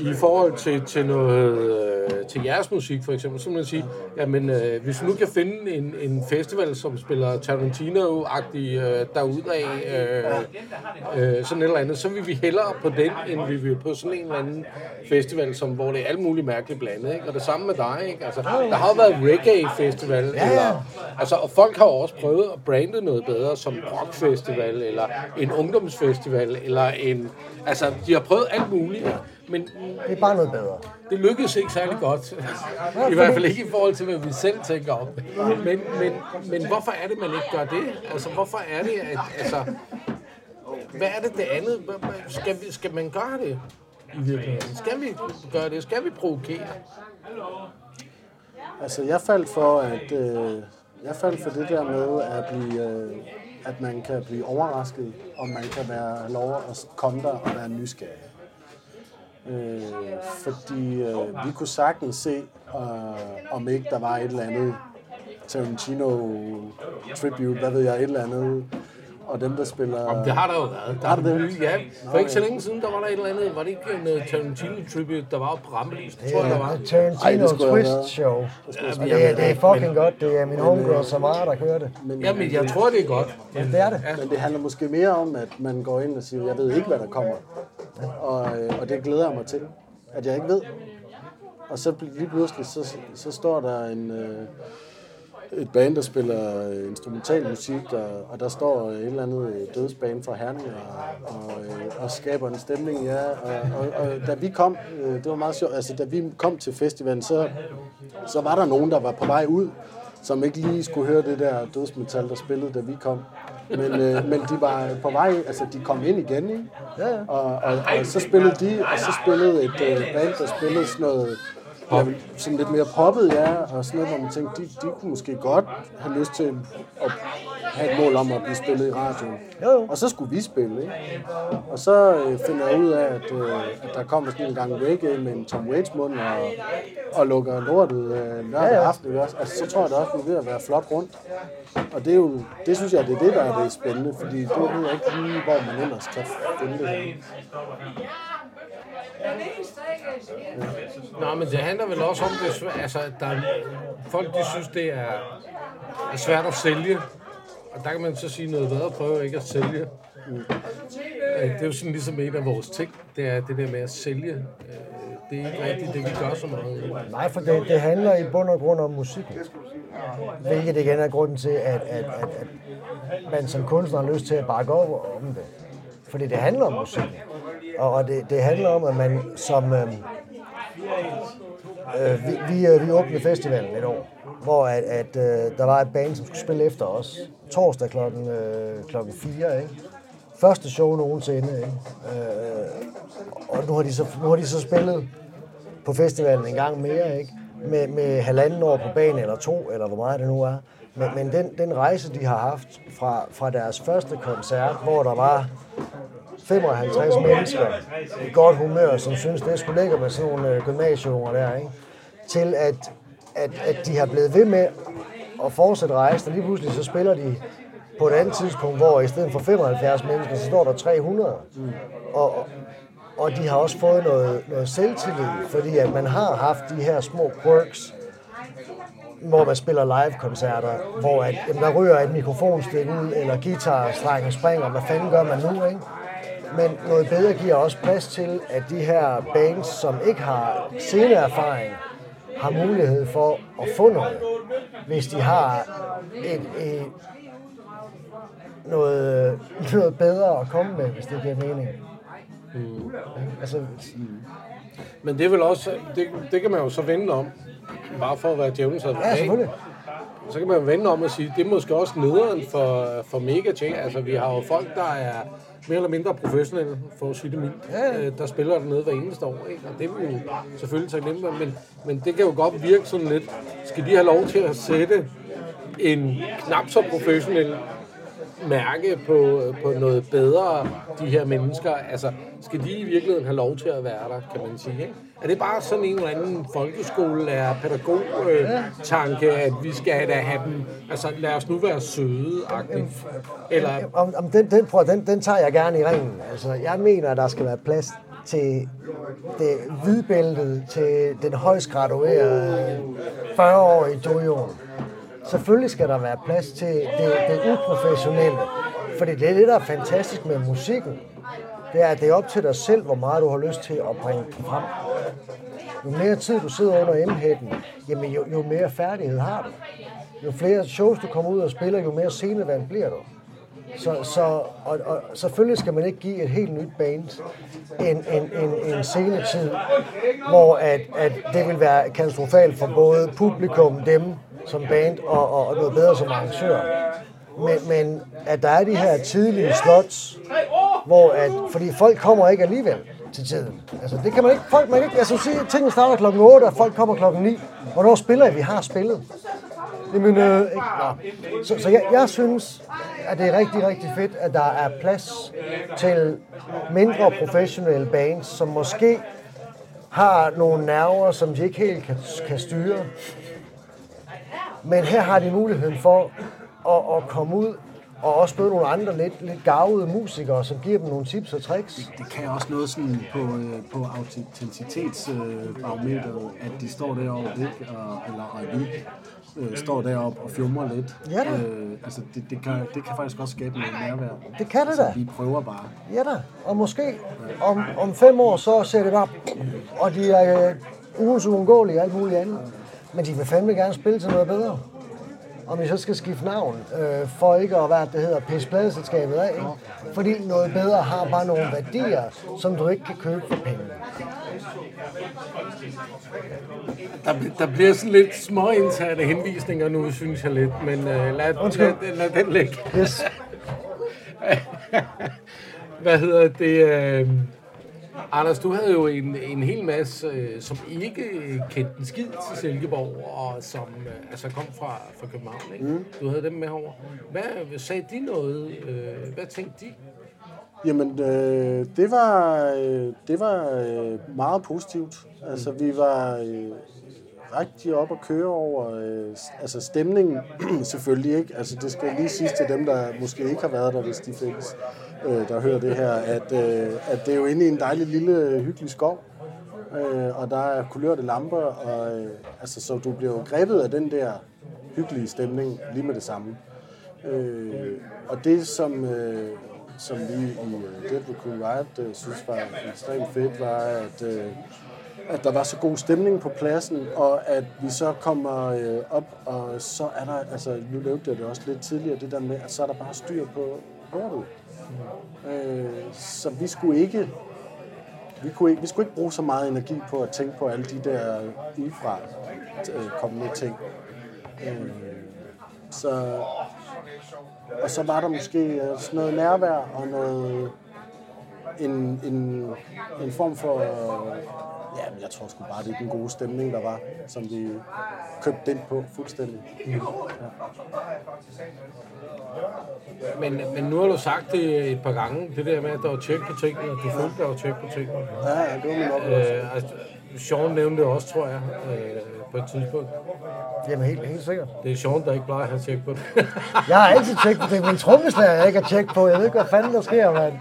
i forhold til, til, noget, til jeres musik for eksempel, så vil man sige, jamen øh, hvis nu kan finde en, en festival, som spiller Tarantino-agtig øh, derudad, øh, øh, sådan et eller andet, så vil vi hellere på den, end vi vil på sådan en eller anden festival, som, hvor det er alt muligt mærkeligt blandet, ikke? Og det samme med dig, ikke? Altså, der har jo været reggae-festival, eller, altså, og folk har også prøvet at brande noget bedre som rockfestival, eller en ungdomsfestival, eller en... Altså, de har prøvet alt muligt, men... Det er bare noget bedre. Det lykkedes ikke særlig godt. I hvert fald ikke i forhold til, hvad vi selv tænker om. Men, men, men hvorfor er det, man ikke gør det? Altså, hvorfor er det, at... Altså, hvad er det det andet? Skal, vi, skal man gøre det? I virkeligheden. Skal vi gøre det? Skal vi provokere? Altså, jeg faldt for, at, øh, jeg faldt for det der med, at, blive, øh, at man kan blive overrasket, og man kan være lov at komme der og være nysgerrig. Øh, fordi øh, vi kunne sagtens se, øh, om ikke der var et eller andet Tarantino-tribute, hvad ved jeg, et eller andet. Og dem, der spiller... Jamen, det har der jo været. Der har det det? Ja, for Nå, ikke så længe siden, der var der et eller andet... Var det ikke en uh, Tarantino-tribute, der var på Rampelyst? Det tror jeg, der var. Tarantino-twist-show. Det, ja, det er fucking men, godt. Det er min homegirl Samara, der kører det. Men, jamen, jeg tror, det er godt. Ja, det er det. Ja. Men det handler måske mere om, at man går ind og siger, jeg ved ikke, hvad der kommer. Og, og det glæder jeg mig til, at jeg ikke ved. Og så lige pludselig, så, så står der en... Øh, et band, der spiller instrumental musik, og, og der står et eller andet dødsband fra Herning og, og, og skaber en stemning, ja. Og, og, og da vi kom, det var meget sjovt, altså da vi kom til festivalen, så, så var der nogen, der var på vej ud, som ikke lige skulle høre det der dødsmetal, der spillede, da vi kom. Men, øh, men de var på vej, altså de kom ind igen, ikke? Ja, ja. Og, og, og så spillede de, og så spillede et øh, band, der spillede sådan noget, ja, sådan lidt mere poppet, ja, og sådan noget, hvor man tænkte, de, de kunne måske godt have lyst til at have et mål om at blive spillet i radioen. Ja, ja. Og så skulle vi spille, ikke? Og så øh, finder jeg ud af, at, øh, at der kommer sådan en gang reggae med en Tom Waits mund og, og lukker lortet øh, lørdag ja, ja. aften. Også. Altså, så tror jeg da også, at vi er ved at være flot rundt. Og det er jo, det synes jeg, det er det, der er det spændende, fordi det ved jeg ikke lige, hvor man ellers kan finde det. Ja. Nå, men det handler vel også om, det svæ- altså, der er, folk de synes, det er, er svært at sælge, og der kan man så sige noget bedre, prøver ikke at sælge. Mm. Det er jo sådan ligesom en af vores ting, det er det der med at sælge. Det er ikke rigtigt, det vi gør så meget. Nej, for det, det handler i bund og grund om musikken. Hvilket igen er grunden til, at, at, at, at man som kunstner har lyst til at bakke over om det. Fordi det handler om musikken. Og det, det handler om, at man som... Øh, øh, vi, vi, vi åbnede festivalen et år, hvor at, at, øh, der var et band, som skulle spille efter os. Torsdag klokken, øh, klokken fire, ikke? Første show nogensinde, ikke? Øh, og nu har, de så, nu har de så spillet på festivalen en gang mere, ikke? Med, med halvanden år på banen, eller to, eller hvor meget det nu er. Men, men den, den rejse, de har haft fra, fra deres første koncert, hvor der var... femoghalvtreds mennesker i godt humør, som synes, det skulle lækkert med sådan nogle gymnasieunger der, ikke? Til at, at, at de har blevet ved med at fortsætte rejsen, og lige pludselig så spiller de på et andet tidspunkt, hvor i stedet for femoghalvfjerds mennesker, så står der tre hundrede. Mm. Og, og de har også fået noget, noget selvtillid, fordi at man har haft de her små quirks, hvor man spiller live-koncerter, hvor at, jamen, der ryger et mikrofonstik ud, eller guitarstrækken springer, hvad fanden gør man nu, ikke? Men Noget Bedre giver også plads til, at de her bands, som ikke har sceneerfaring, har mulighed for at få noget, hvis de har et, et, noget, noget bedre at komme med, hvis det giver mening. Mm. Altså, mm. Men det er vel også, det, det kan man jo så vende om, bare for at være djævnens advokat. Ja, selvfølgelig. Så kan man vende om og sige, det er måske også nederen for, for mega-ting. Altså, vi har jo folk, der er mere eller mindre professionelle, for at sige det mildt, der spiller dernede hver eneste år, ikke? Og det er jo selvfølgelig taknemmeligt, men, men det kan jo godt virke sådan lidt. Skal de have lov til at sætte en knap så professionel mærke på, på noget bedre, de her mennesker? Altså, skal de i virkeligheden have lov til at være der, kan man sige, ikke? Er det bare sådan en eller anden folkeskolelærer, pædagog-tanke, at vi skal da have dem, altså lad os nu være søde-agtigt? Eller... Om, om den, den, prøv, den, den tager jeg gerne i ringen. Altså, jeg mener, at der skal være plads til det hvidbæltede, til den højst graduerede fyrre-årige dojoen. Selvfølgelig skal der være plads til det, det uprofessionelle, for det er det, der er fantastisk med musikken. Det er, at det er op til dig selv, hvor meget du har lyst til at bringe det frem. Jo mere tid du sidder under emhætten, jamen jo, jo mere færdighed har du. Jo flere shows du kommer ud og spiller, jo mere scenevand bliver du. Så, så, og, og selvfølgelig skal man ikke give et helt nyt band en, en, en, en scenetid, hvor at, at det vil være katastrofalt for både publikum, dem som band og, og, og Noget Bedre som arrangør. Men, men at der er de her tidlige slots, hvor at, fordi folk kommer ikke alligevel til tiden. Altså det kan man ikke, folk man ikke, altså sige, tingene starter klokken otte, og folk kommer klokken ni. Hvornår spiller I? Vi har spillet. Jamen, øh, ikke, nej. Så, så jeg, jeg synes, at det er rigtig, rigtig fedt, at der er plads til mindre professionelle bands, som måske har nogle nerver, som de ikke helt kan, kan styre. Men her har de muligheden for at, at komme ud og også møde nogle andre lidt, lidt gavede musikere, som giver dem nogle tips og tricks. Det, det kan også noget sådan på, på autenticitetsbarometeret, at de står deroppe, ikke? Og, eller at vi øh, står deroppe og fjummer lidt. Ja da. Øh, altså det, det, kan, det kan faktisk også skabe noget nærvær. Det kan det da. Så vi prøver bare. Ja da. Og måske om, om fem år, så ser det bare, og de er øh, ugens uundgåelige og alt muligt andet. Men de vil fandme gerne spille til noget bedre. om I så skal skifte navn, øh, for ikke at være, det hedder pispladeselskabet af, ikke? Fordi Noget Bedre har bare nogle værdier, som du ikke kan købe for penge. Der, der bliver sådan lidt små indsatte henvisninger nu, synes jeg lidt, men øh, lad, lad, lad den ligge. Yes. Hvad hedder det? Øh... Anders, du havde jo en, en hel masse, øh, som ikke kendte en skid til Silkeborg, og som øh, altså kom fra, fra København, ikke? Mm. Du havde dem med over. Hvad sagde de noget? Øh, hvad tænkte de? Jamen, øh, det var, øh, det var øh, meget positivt. Altså, mm. vi var øh, rigtig op at køre over øh, altså stemningen, selvfølgelig ikke. Altså, det skal lige sige til dem, der måske ikke har været der, hvis de findes. Øh, der hører det her, at, øh, at det er jo inde i en dejlig lille hyggelig skov, øh, og der er kulørte lamper, og, øh, altså, så du bliver jo grebet af den der hyggelige stemning lige med det samme. Øh, og det, som, øh, som vi i uh, Dead Racoon Riot øh, synes var ekstremt fedt, var, at, øh, at der var så god stemning på pladsen, og at vi så kommer øh, op, og så er der, altså nu løbte jeg det også lidt tidligere, det der med, at så er der bare styr på bordet. Mm. Øh, så vi skulle ikke vi, kunne ikke, vi skulle ikke bruge så meget energi på at tænke på alle de der udefra øh, kommende ting. Øh, så, og så var der måske sådan noget nærvær og noget, en, en, en form for, ja, jeg tror sgu bare, det er den gode stemning, der var, som vi købte ind på fuldstændig. Mm. Ja. Men, men nu har du sagt det et par gange, det der med, at der var tjek på tingene, og du følte, der var tjek på tingene. Ja, ja, det var min oplevelse. Øh, altså, Shawn nævnte det også, tror jeg, øh, på et tidspunkt. Jamen helt, helt sikkert. Det er Shawn, der ikke plejer at have tjek på det. Jeg har altid tjek på det, men trommeslager jeg ikke har tjek på. Jeg ved ikke, hvad fanden der sker, mand.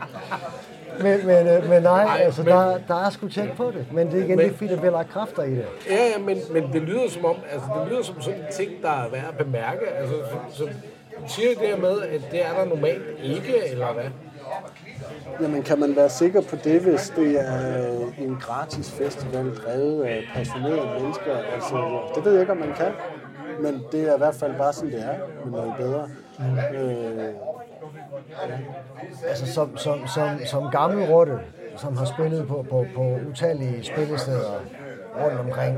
Men, men, men nej, Ej, altså, men, der, der er sgu tjek på det, men det er igen men, det, fordi der bliver lagt kræfter i det. Ja, men, men det lyder som om, altså det lyder som sådan en ting, der er værd at bemærke, altså som siger det her med, at det er der normalt ikke, eller hvad? Jamen kan man være sikker på det, hvis det er en gratis festival drevet af passionerede mennesker, altså det ved jeg ikke, om man kan, men det er i hvert fald bare sådan, det er, men noget bedre. Øh, Altså som, som, som, som gammel rotte, som har spillet på, på, på utallige spillesteder rundt omkring,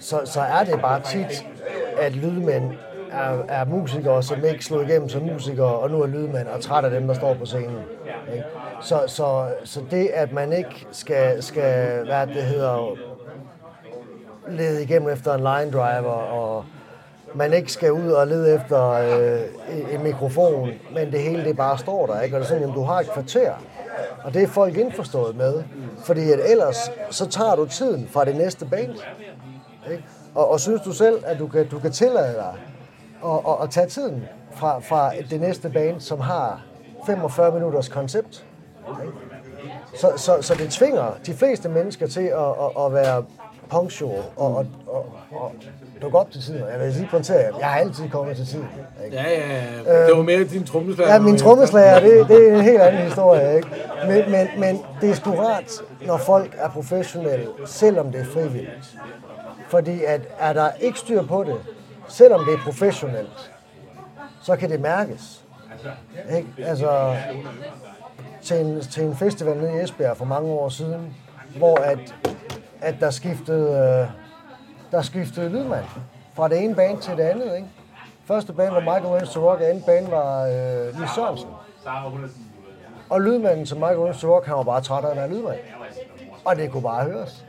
så, så er det bare tit, at lydmænd er, er musikere, som ikke slog igennem som musikere, og nu er lydmænd og træt af dem, der står på scenen. Ikke? Så, så, så det, at man ikke skal, skal hvad det hedder, lede igennem efter en line driver, og man ikke skal ud og lede efter øh, en mikrofon, men det hele det bare står der, ikke? Og det er sådan, at du har et kvarter, og det er folk indforstået med, fordi at ellers så tager du tiden fra det næste band, ikke? Og, og synes du selv, at du kan, du kan tillade dig at, at, at tage tiden fra, fra det næste band, som har femogfyrre minutters koncept. Så, så, så det tvinger de fleste mennesker til at, at, at være punctual og, og, og, og dukke op til tiden. Jeg vil lige pointere, at jeg har altid kommet til tiden. Ikke? Ja, ja, ja. Det var mere din trommeslager. Ja, min trommeslager, det, det er en helt anden historie. Ikke? Men, men, men det er sgu rart, når folk er professionelle, selvom det er frivilligt. Fordi at, er der ikke styr på det, selvom det er professionelt, så kan det mærkes. Ikke? Altså, til en, til en festival nede i Esbjerg for mange år siden, hvor at at der skiftede, der skiftede lydmand fra det ene band til det andet, ikke? Første band var Michael Williams to Rock, og anden band var øh, Lise Sørensen. Og lydmanden til Michael Williams to Rock, han var bare træt af at være lydmand. Og det kunne bare høres.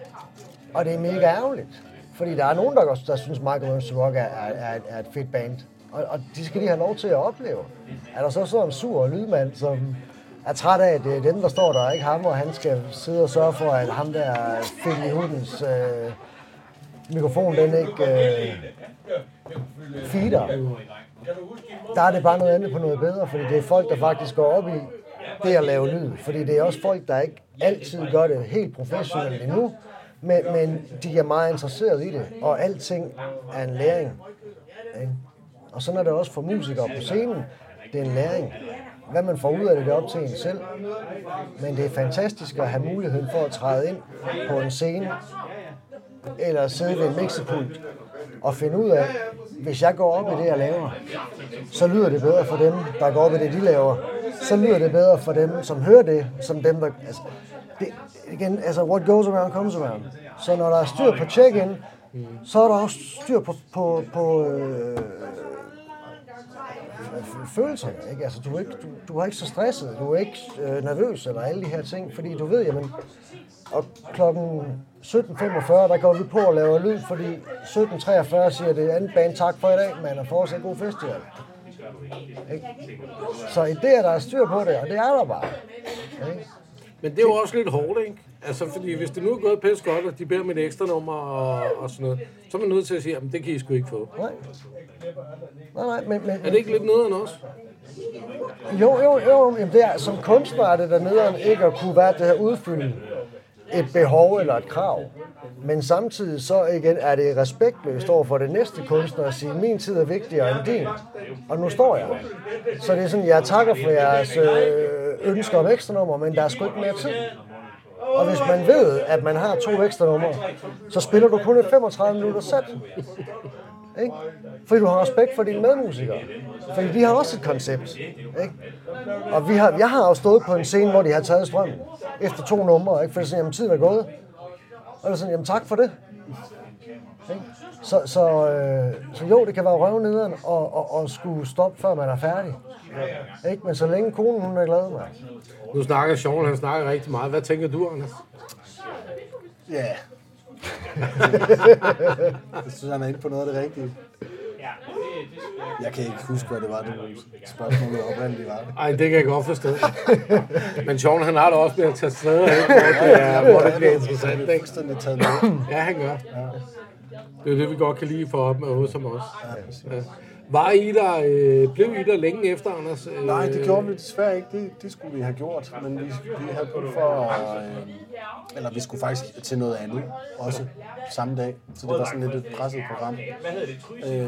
Og det er mega ærgerligt, fordi der er nogen, der, også, der synes, Michael Williams to Rock er, er, er et fedt band. Og, og de skal lige have lov til at opleve. Er der så sådan en sur lydmand, som er træt af, at det er dem, der står der, ikke ham, og han skal sidde og sørge for, at ham der fik i hudens øh, mikrofon, den ikke øh, feeder. Der er det bare noget andet på Noget Bedre, fordi det er folk, der faktisk går op i det at lave lyd. Fordi det er også folk, der ikke altid gør det helt professionelt endnu, men, men de er meget interesserede i det, og alting er en læring. Ikke? Og sådan er det også for musikere på scenen. Det er en læring. Hvad man får ud af det, det er op til en selv. Men det er fantastisk at have muligheden for at træde ind på en scene, eller sidde ved en mixepult og finde ud af, hvis jeg går op i det, jeg laver, så lyder det bedre for dem, der går op i det, de laver. Så lyder det bedre for dem, som hører det, som dem, der... Altså, det, igen, altså, what goes around comes around. Så når der er styr på check-in, mm. så er der også styr på... på, på øh, følelser, ikke? Altså, du er ikke, du, du er ikke så stresset, du er ikke øh, nervøs eller alle de her ting, fordi du ved, jamen, og klokken sytten femogfyrre, der går vi på og laver lyd, fordi sytten treogfyrre siger det andet band, tak for i dag, man, og fortsat god festival. Ikke? Så i det, der er styr på det, og det er der bare. Ikke? Men det er jo også lidt hårdt, ikke? Altså, fordi hvis det nu er gået pisse godt, og de beder med et ekstra nummer og, og sådan noget, så er man nødt til at sige, jamen, det kan I sgu ikke få. Nej. Nej, nej, men, men... Er det ikke lidt nederen også? Jo, jo, jo. Jamen, det er, som kunstner er det der nederen ikke at kunne være det her udfylde et behov eller et krav. Men samtidig så igen er det respektløst over for det næste kunstner at sige, min tid er vigtigere end din, og nu står jeg. Så det er sådan, jeg takker for jeres ønsker om ekstra nummer, men der er sgu ikke mere tid. Og hvis man ved, at man har to ekstra numre, så spiller du kun et femogtredive minutters sæt. Ikke? Fordi du har respekt for dine medmusikere. Fordi de har også et koncept. Ikke? Og vi har, jeg har også stået på en scene, hvor de har taget strømmen efter to numre, ikke? Fordi sådan, tiden er gået. Og det sådan, jamen tak for det. Ikke? Så, så, øh, så jo, det kan være røvnederen og, og, og skulle stoppe, før man er færdig. Ikke? Men så længe konen, hun er glad med. Nu snakker Shawn, han snakker rigtig meget. Hvad tænker du, Anders? Ja... Yeah. Jeg synes, han er inde på noget af det rigtige. Jeg kan ikke huske, hvad det var, det spørgsmålet oprindeligt var. Ej, det kan jeg godt forstå. Men Shawn, han har da også blevet taget steder, hvor det bliver interessant. Det er fuldstændig taget med. Ja, han gør. Det er det, vi godt kan lide for op med hos som os. Ja. Var I der, øh, blev I der længe efter, Anders? Øh, Nej, det gjorde vi desværre ikke. Det, det skulle vi have gjort, men vi, vi havde brug for, øh, eller vi skulle faktisk til noget andet også samme dag, så det var sådan lidt et presset program. Øh, men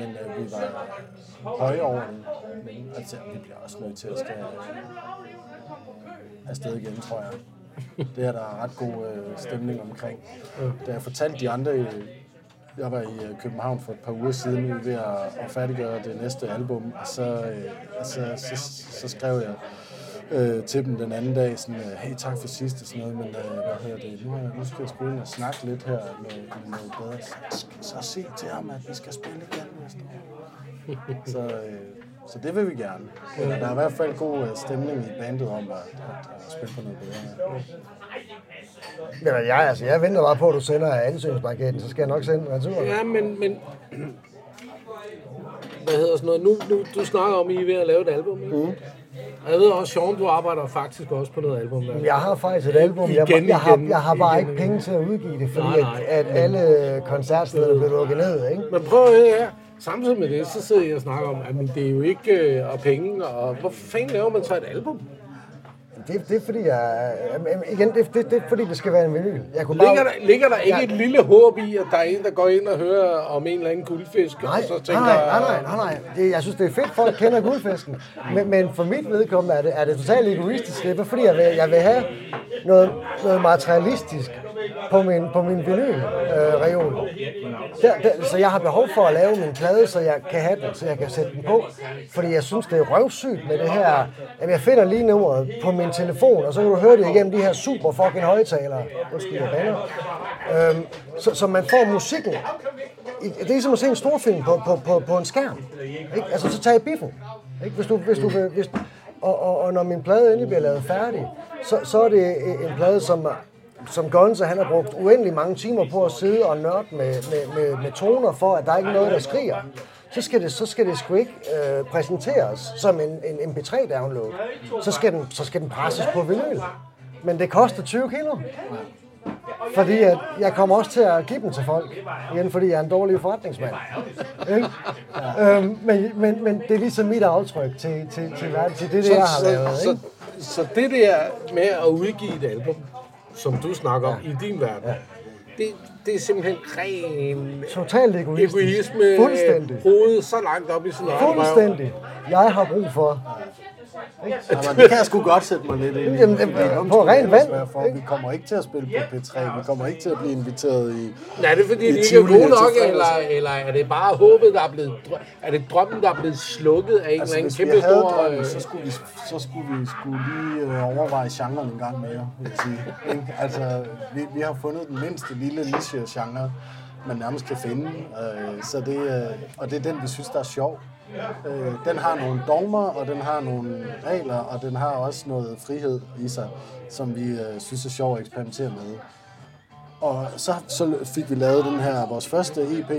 øh, vi var høje over det, altså vi bliver også nødt til at skal øh, afsted igen, tror jeg. Det her, der er ret god øh, stemning omkring. Da jeg fortalte de andre, øh, jeg var i København for et par uger siden, vi var ved at færdiggøre det næste album, og så, og så, så, så skrev jeg øh, til dem den anden dag, sådan, hey, tak for sidst og sådan noget, men øh, hvad hedder det, nu, nu skal jeg spille og snakke lidt her med, med Noget Bedre, så, så se til ham, at vi skal spille igen næste år. Så, øh, så det vil vi gerne. Eller, der er i hvert fald god øh, stemning i bandet om at, at, at spille på Noget Bedre. Med. Men jeg, altså, jeg venter bare på, at du sender ansøgningsblanketten, så skal jeg nok sende en retur. Ja, men, men... Hvad hedder sådan noget? Nu, nu, du snakker om, at I er ved at lave et album, ikke? Mm. Og jeg ved også, Shawn, du arbejder faktisk også på noget album. Jeg har faktisk et album. Igen, jeg, jeg, jeg, har, jeg har bare igen, ikke penge til at udgive det, fordi nej, nej. At, at alle koncertsteder bliver lukket ned, ikke? Men prøv at høre her. Samtidig med det, så sidder jeg og snakker om, at men, det er jo ikke øh, og penge, og hvor fanden laver man så et album? Det, det er fordi, jeg, igen, det, det, det, fordi det skal være en vinyl. Jeg kunne ligger, bare, der, ligger der ikke jeg, et lille håb i, at der er en, der går ind og hører om en eller anden guldfisk? Nej, og så tænker, nej, nej, nej, nej, nej. Det, jeg synes, det er fedt, folk kender guldfisken. Men, men for mit vedkommende er det, er det totalt egoistisk. Det er fordi, jeg vil, jeg vil have noget, noget materialistisk på min, på min vinylreol. Øh, så jeg har behov for at lave min plade, så jeg kan have den, så jeg kan sætte den på. Fordi jeg synes, det er røvsygt med det her. Jamen, jeg finder lige nummeret på min telefon, og så kan du høre det igennem de her super fucking højtalere. Undskyld, jeg bander. Øhm, så, så man får musikken. Det er ligesom at se en storfilm på, på, på, på en skærm. Ikke? Altså, så tag i biffen. Ikke? Hvis du... Hvis du hvis, og, og, og når min plade endelig bliver lavet færdig, så, så er det en plade, som... som Gunzer, han har brugt uendelig mange timer på at sidde og nørde med, med, med, med toner for, at der ikke er noget, der skriger, så skal det, så skal det sgu ikke øh, præsenteres som en, en M P tre download. Så skal, den, så skal den presses på vinyl. Men det koster tyve kilo. Fordi at jeg kommer også til at give dem til folk, igen fordi jeg er en dårlig forretningsmand. øhm, men, men, men det er ligesom mit aftryk til, til, til, til det, det jeg har lavet. Ikke? Så, så, så det der med at udgive et album, som du snakker om, ja. I din verden. Ja. Det, det er simpelthen ren... Totalt egoistisk. Egoisme, hovedet så langt op i sin egen røv. Fuldstændig. Jeg har brug for Altså, det kan jeg sgu godt sætte mig lidt ind i. Jamen, jamen, på rent vand. Vi kommer ikke til at spille på P tre. Vi kommer ikke til at blive inviteret i. Nej, det er fordi, de ikke er gode nok, eller, eller er det bare håbet, der er blevet... Er det drømmen, der er blevet slukket af en altså, eller anden kæmpe stor... Drømmen, så skulle vi, så skulle vi skulle lige overveje genren en gang mere, vil jeg sige. Altså, vi, vi har fundet den mindste lille niche-genre, man nærmest kan finde. Så det, og det er den, vi synes, der er sjov. Øh, den har nogle dogmer, og den har nogle regler, og den har også noget frihed i sig, som vi øh, synes er sjovt at eksperimentere med. Og så, så fik vi lavet den her, vores første E P,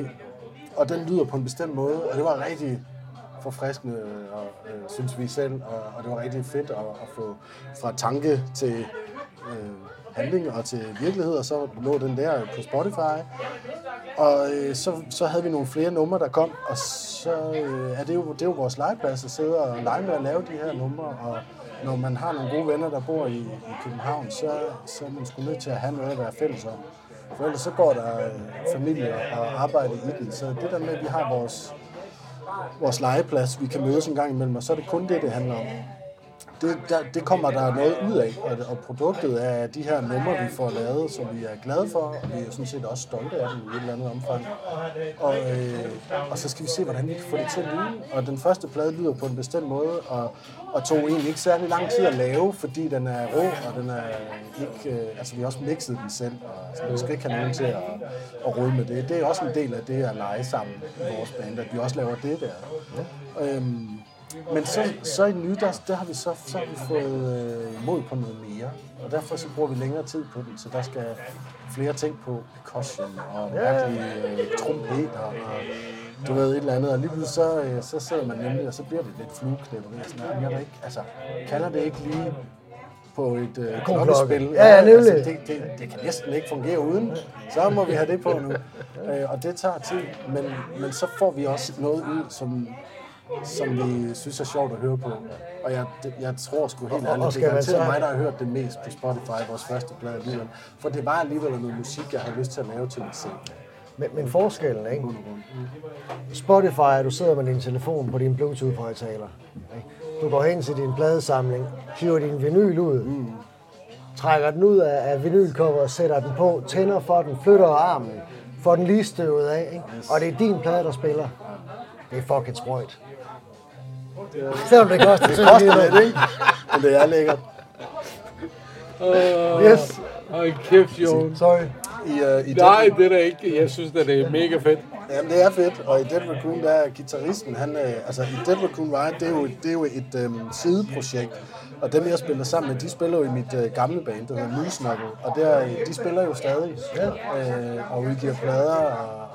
og den lyder på en bestemt måde, og det var rigtig forfriskende, og, øh, synes vi selv, og, og det var rigtig fedt at, at få fra tanke til øh, handling og til virkelighed, og så lå den der på Spotify. Og øh, så, så havde vi nogle flere numre, der kom, og så øh, er det jo, det er jo vores legeplads at sidde og lege med at lave de her numre, og når man har nogle gode venner, der bor i, i København, så, så er man sgu nødt til at have noget at være fælles om. For ellers så går der øh, familie og arbejde i den, så det der med, at vi har vores, vores legeplads, vi kan mødes en gang imellem, og så er det kun det, det handler om. Det, der, det kommer der noget ud af, og produktet af de her numre, vi får lavet, som vi er glade for, og vi er sådan set også stolte af dem i et eller andet omfang. Og, øh, og så skal vi se, hvordan vi kan få det til at lyde. Og den første plade lyder på en bestemt måde, og, og tog egentlig ikke særlig lang tid at lave, fordi den er rå, og den er ikke, øh, altså vi har også mixet den selv, og så vi skal ikke have nogen til at, at rode med det. Det er også en del af det at lege sammen i vores band, at vi også laver det der. Ja. Øhm, Men så, så i nye, der, der har vi så, så har vi fået øh, mod på noget mere, og derfor så bruger vi længere tid på den, så der skal flere ting på percussion og mærkelige øh, trompeter og du ved, et eller andet, og lige pludselig så, øh, så sidder man nemlig, og så bliver det lidt flueknæpperi og sådan noget. Jeg der ikke, altså, kalder det ikke lige på et øh, klokkespil. Ja, ja, nemlig. Altså, det, det, det kan næsten ikke fungere uden, så må vi have det på nu, øh, og det tager tid, men, men så får vi også noget ud, som... som vi synes er sjovt at høre på. Og jeg, jeg tror sgu helt ærligt, det er garanteret mig, der har hørt det mest på Spotify, vores første plade. For det var alligevel noget musik, jeg havde lyst til at lave til mig selv. Men, men forskellen, ikke? Spotify er, du sidder med din telefon på din Bluetooth-højtaler. Du går hen til din pladesamling, hiver din vinyl ud, mm. trækker den ud af, af vinylcoveret, sætter den på, tænder for den, flytter armen, får den lige støvet af, ikke? Yes. Og det er din plade, der spiller. Det er fucking sprøjt. Selvom det koster, det koster lidt, ikke? Men det er lækkert. Uh, yes. Ej, kæft, Jon. Sorry. I, uh, i Nej, den... det er da ikke. Jeg synes, det er mega fedt. Jamen, det er fedt. Og i Dead Racoon, der er guitaristen, han... Altså, i Dead Racoon Riot, det er jo, det er jo et øhm, sideprojekt. Og dem, jeg spiller sammen med, de spiller jo i mit øh, gamle band, der hedder Mudsnappe. Og der, de spiller jo stadig. Øh, og udgiver plader,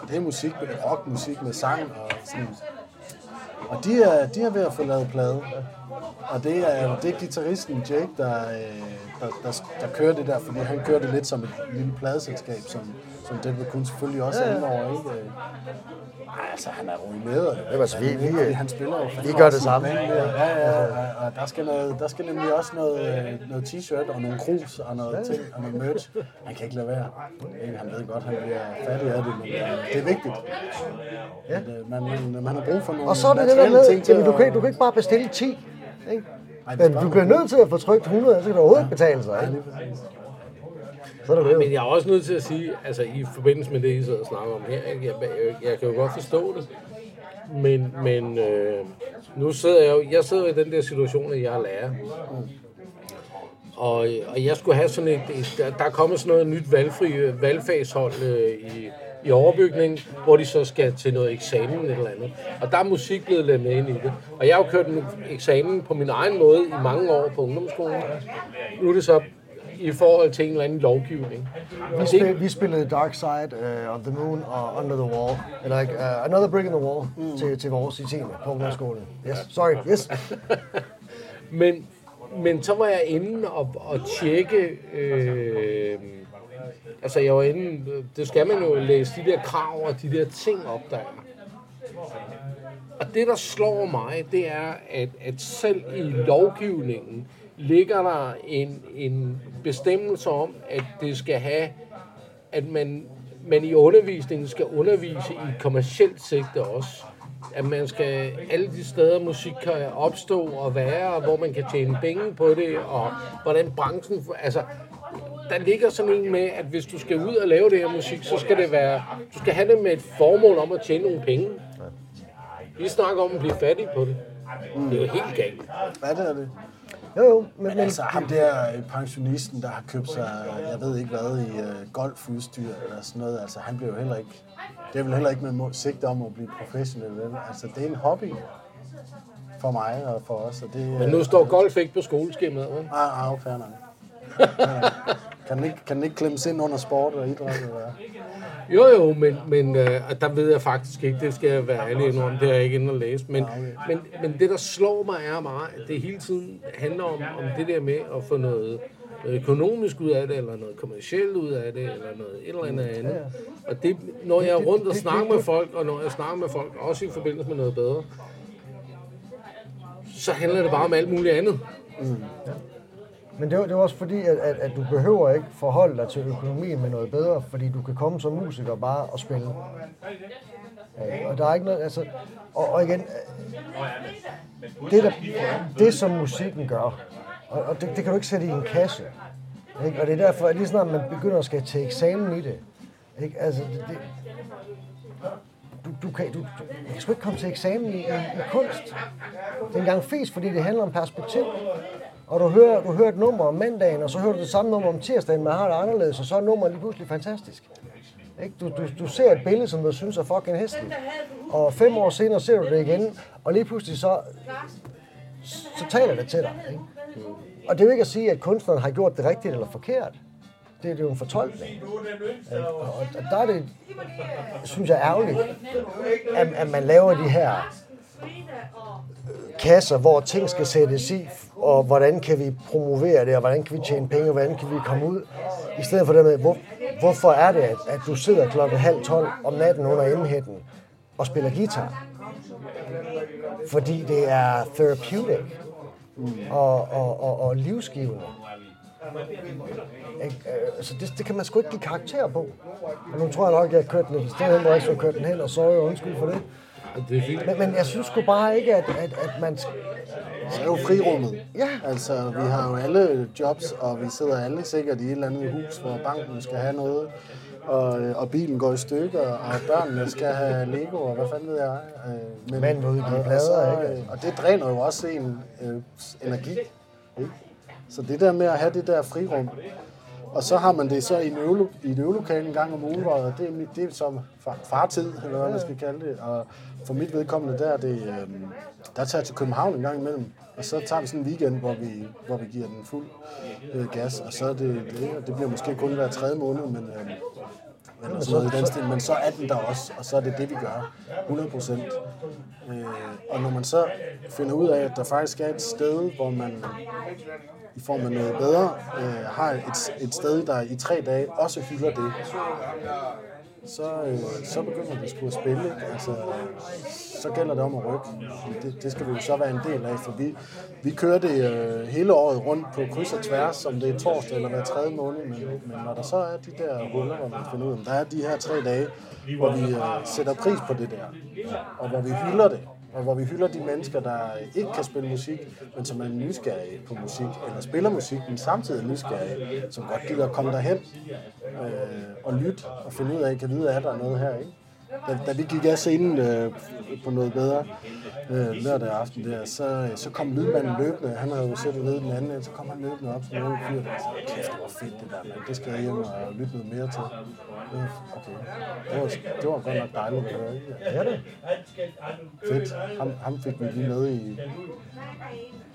og det er musik, rockmusik med sang og sådan. Og de er, de er ved at få lavet plade. Og det er, det er guitaristen Jake, der, der, der, der kører det der, fordi han kører det lidt som et lille pladeselskab, som, som den vil kun selvfølgelig også ja. Indover, ikke? Ej, altså, han er ruineret. Det var så vildt. Han, han spiller jo. Vi gør det samme. Ja, ja, ja. Og der skal, noget, der skal nemlig også noget, noget t-shirt og nogle krus og noget ting og noget merch. Han kan ikke lade være. Han ved godt, han bliver fattig af det, men det er vigtigt. Ja. Man, man, man har brug for nogle... Og så er det det der med, ting, jamen, du, kan, du kan ikke bare bestille ti. Ej, men du bliver nødt til at få trykt hundrede, så kan du overhovedet ikke betale sig. Ikke? Så er det Ej, men jeg er også nødt til at sige, altså i forbindelse med det, I sidder og snakker om her, jeg, jeg, jeg kan jo godt forstå det, men, men øh, nu sidder jeg jo, jeg sidder i den der situation, at jeg er lærer, og, og jeg skulle have sådan et, et der er kommet sådan noget nyt valgfri, valgfagshold øh, i, i overbygningen, hvor de så skal til noget eksamen eller andet. Og der er musik blevet lavet med ind i det. Og jeg har jo kørt en eksamen på min egen måde i mange år på ungdomsskolen. Nu er det så i forhold til en eller anden lovgivning. Vi, spil, vi spillede Dark Side uh, of the Moon og Under the Wall, eller like, uh, Another Brick in the Wall, mm. til, til vores i teamet på ungdomsskolen. Yes, sorry, yes. men, men så var jeg inde og, og tjekke... Øh, Altså, jeg var inde... Det skal man jo læse de der krav og de der ting op, der er. Og det, der slår mig, det er, at, at selv i lovgivningen ligger der en, en bestemmelse om, at det skal have... At man, man i undervisningen skal undervise i et kommercielt sigte også. at man skal alle de steder, musik kan opstå og være, og hvor man kan tjene penge på det, og hvordan branchen... Altså, der ligger sådan en med, at hvis du skal ud og lave det her musik, så skal det være... Du skal have det med et formål om at tjene nogle penge. Vi snakker om at blive fattig på det. Mm. Det er jo helt galt. Hvad er det? Jo, jo. Men, men altså, ham der pensionisten, der har købt sig, jeg ved ikke hvad, i uh, golfudstyr eller sådan noget, altså han blev jo heller ikke, det er vel heller ikke med sigte om at blive professionel, vel? Altså, det er en hobby for mig og for os, og det... Men nu står golf ikke på skoleskemaet, vel? Ah, ah, fair nok. Kan den ikke, kan den ikke klemmes ind under sport og idræt? Eller? Jo, jo, men, men øh, der ved jeg faktisk ikke, det skal jeg være ærlig endnu om, det har jeg ikke inde at læse. Men, ja, okay. men, men det, der slår mig, er meget, at det hele tiden handler om, om det der med at få noget økonomisk ud af det, eller noget kommercielt ud af det, eller noget et eller andet andet. Ja, ja. Og det, når jeg er rundt og snakker med folk, og når jeg snakker med folk, også i forbindelse med noget bedre, så handler det bare om alt muligt andet. Mm. Men det er jo også fordi, at, at, at du behøver ikke forholde dig til økonomien med noget bedre, fordi du kan komme som musiker bare og spille. Ja, og der er ikke noget, altså... Og, og igen, det, der, det som musikken gør, og, og det, det kan du ikke sætte i en kasse. Ikke? Og det er derfor, at lige snart man begynder at skal til eksamen i det, ikke? Altså, det, det Du, du, kan, du, du, du kan sgu ikke komme til eksamen i, i, i kunst. Det er en gang fis, fordi det handler om perspektiv. Og du hører, du hører et nummer om mandagen, og så hører du det samme nummer om tirsdagen, men har det anderledes, og så er nummeret lige pludselig fantastisk. Ikke? Du, du, du ser et billede, som du synes er fucking hæstligt. Og fem år senere ser du det igen, og lige pludselig så, så taler det til dig. Ikke? Og det er jo ikke at sige, at kunstneren har gjort det rigtigt eller forkert. Det er jo en fortolkning. Og der er det, synes jeg, ærgerligt, at man laver de her kasser, hvor ting skal sættes i, og hvordan kan vi promovere det, og hvordan kan vi tjene penge, og hvordan kan vi komme ud, i stedet for det med, hvor, hvorfor er det, at du sidder klokken halv tolv om natten under emhætten og spiller guitar? Fordi det er therapeutic og, og, og, og livsgivende. Så det, det kan man sgu ikke give karakter på. Og nu tror jeg nok, at jeg kørte den et sted hen, hvor jeg ikke så kørte den hen, og så er jeg undskyld for det. Men, men jeg synes sgu bare ikke, at, at, at man... Det er jo frirummet. Ja. Altså, vi har jo alle jobs, og vi sidder alle sikkert i et eller andet hus, hvor banken skal have noget, og, og bilen går i stykker, og børnene skal have Lego, og hvad fanden ved jeg. Men, Man må ikke blive bladere, ikke? Og det dræner jo også en øh, energi, ikke? Så det der med at have det der frirum, og så har man det så i en, øvelo- i en øvelokale en gang om ugen, og det er, det er som fartid, eller hvad man skal kalde det, og for mit vedkommende der, det, der tager jeg til København en gang imellem, og så tager vi sådan en weekend, hvor vi, hvor vi giver den fuld øh, gas, og så er det det, og det bliver måske kun hver tredje måned, men, øh, men, så, den stil, men så er den der også, og så er det det, vi gør, hundrede procent. Øh, og når man så finder ud af, at der faktisk er et sted, hvor man... i form af noget bedre, øh, har et, et sted, der i tre dage også hylder det, så, øh, så begynder det sgu at spille. Altså, så gælder det om at rykke. Det, det skal vi jo så være en del af, for vi, vi kører det øh, hele året rundt på kryds og tværs, om det er torsdag eller hver tredje måned, men, men når der så er de der huller, hvor man finder ud af, der er de her tre dage, hvor vi øh, sætter pris på det der, og hvor vi hylder det. Og hvor vi hylder de mennesker, der ikke kan spille musik, men som er nysgerrige på musik, eller spiller musik, men samtidig nysgerrige, som godt gider at komme derhen øh, og lytte og finde ud af, kan vide, at der er noget her, ikke? Da, da vi gik af scenen øh, på noget bedre øh, lørdag aften der, så, så kom lydmanden løbende. Han havde jo sættet ved den anden, så kom han løbende op som noget fyr, der sagde, kæft, det var fedt det der, man. Det skal jeg hjem og lytte noget mere til. Øh, okay. Det var, det var godt nok dejligt at høre, ikke? Ja, det fedt. Ham, ham fik vi lige med i...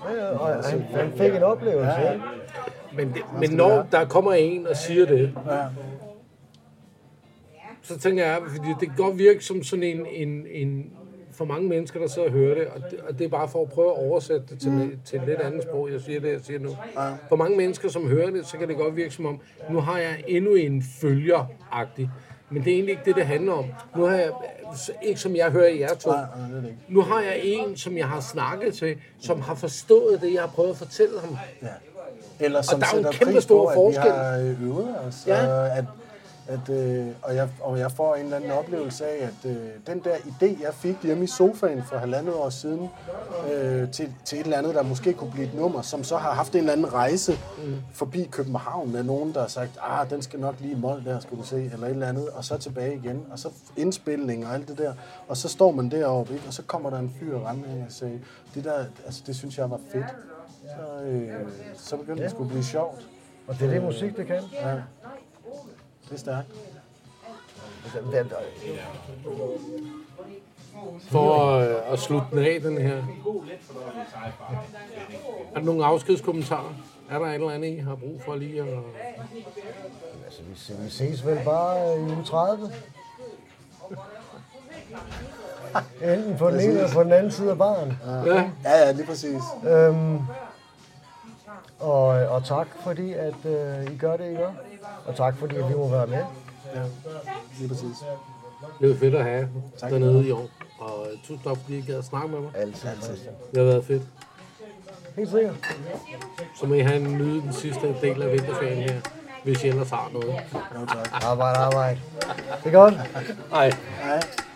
Ja, ja, og han, han fik en oplevelse. Ja, ja. Men, det, men når der kommer en og siger det... Ja. Så tænker jeg, fordi det kan godt virke som sådan en, en, en for mange mennesker, der sidder og hører det, og det, og det er bare for at prøve at oversætte det til, mm. til et lidt andet sprog, jeg siger det, jeg siger nu. Ja. For mange mennesker, som hører det, så kan det godt virke som om, nu har jeg endnu en følger-agtig. Men det er egentlig ikke det, det handler om. Nu har jeg, ikke som jeg hører i jer to, nu har jeg en, som jeg har snakket til, som har forstået det, jeg har prøvet at fortælle ham. Ja. Eller som og der er jo en kæmpe stor forskel. Eller som sætter pris på, at vi har øvet os, ja. at At, øh, og, jeg, og jeg får en eller anden oplevelse af, at øh, den der idé, jeg fik hjemme i sofaen for halvandet år siden, øh, til, til et eller andet, der måske kunne blive et nummer, som så har haft en eller anden rejse mm. forbi København med nogen, der har sagt, ah, den skal nok lige i mål der, skal du se, eller et eller andet, og så tilbage igen, og så indspilning og alt det der, og så står man deroppe, ikke? Og så kommer der en fyr og rende ind og siger, det der, altså det synes jeg var fedt. Så, øh, så begyndte det sgu blive sjovt. Og det er det musik, det kan? Ja. Det er stærkt. For øh, at slutte den af, den her. Er der nogle afskedskommentarer? Er der et eller andet, I har brug for lige at... Altså, vi, vi ses vel bare i uge tredive. Enten på den ene eller på den anden side af baren. Ja, ja, lige præcis. Øhm, og, og tak fordi, at øh, I gør det, I gør. Og tak fordi vi må være med. Ja, lige præcis. Det var fedt at have tak dernede i år. Og tusind tak fordi I gad at snakke med mig. Altid. Altid. Det har været fedt. Helt sikkert. Så må I have en nyde den sidste del af vinterferien her, hvis I ellers har noget. Ja, tak. Arbejde, arbejde. Det er godt. Hej. Hej.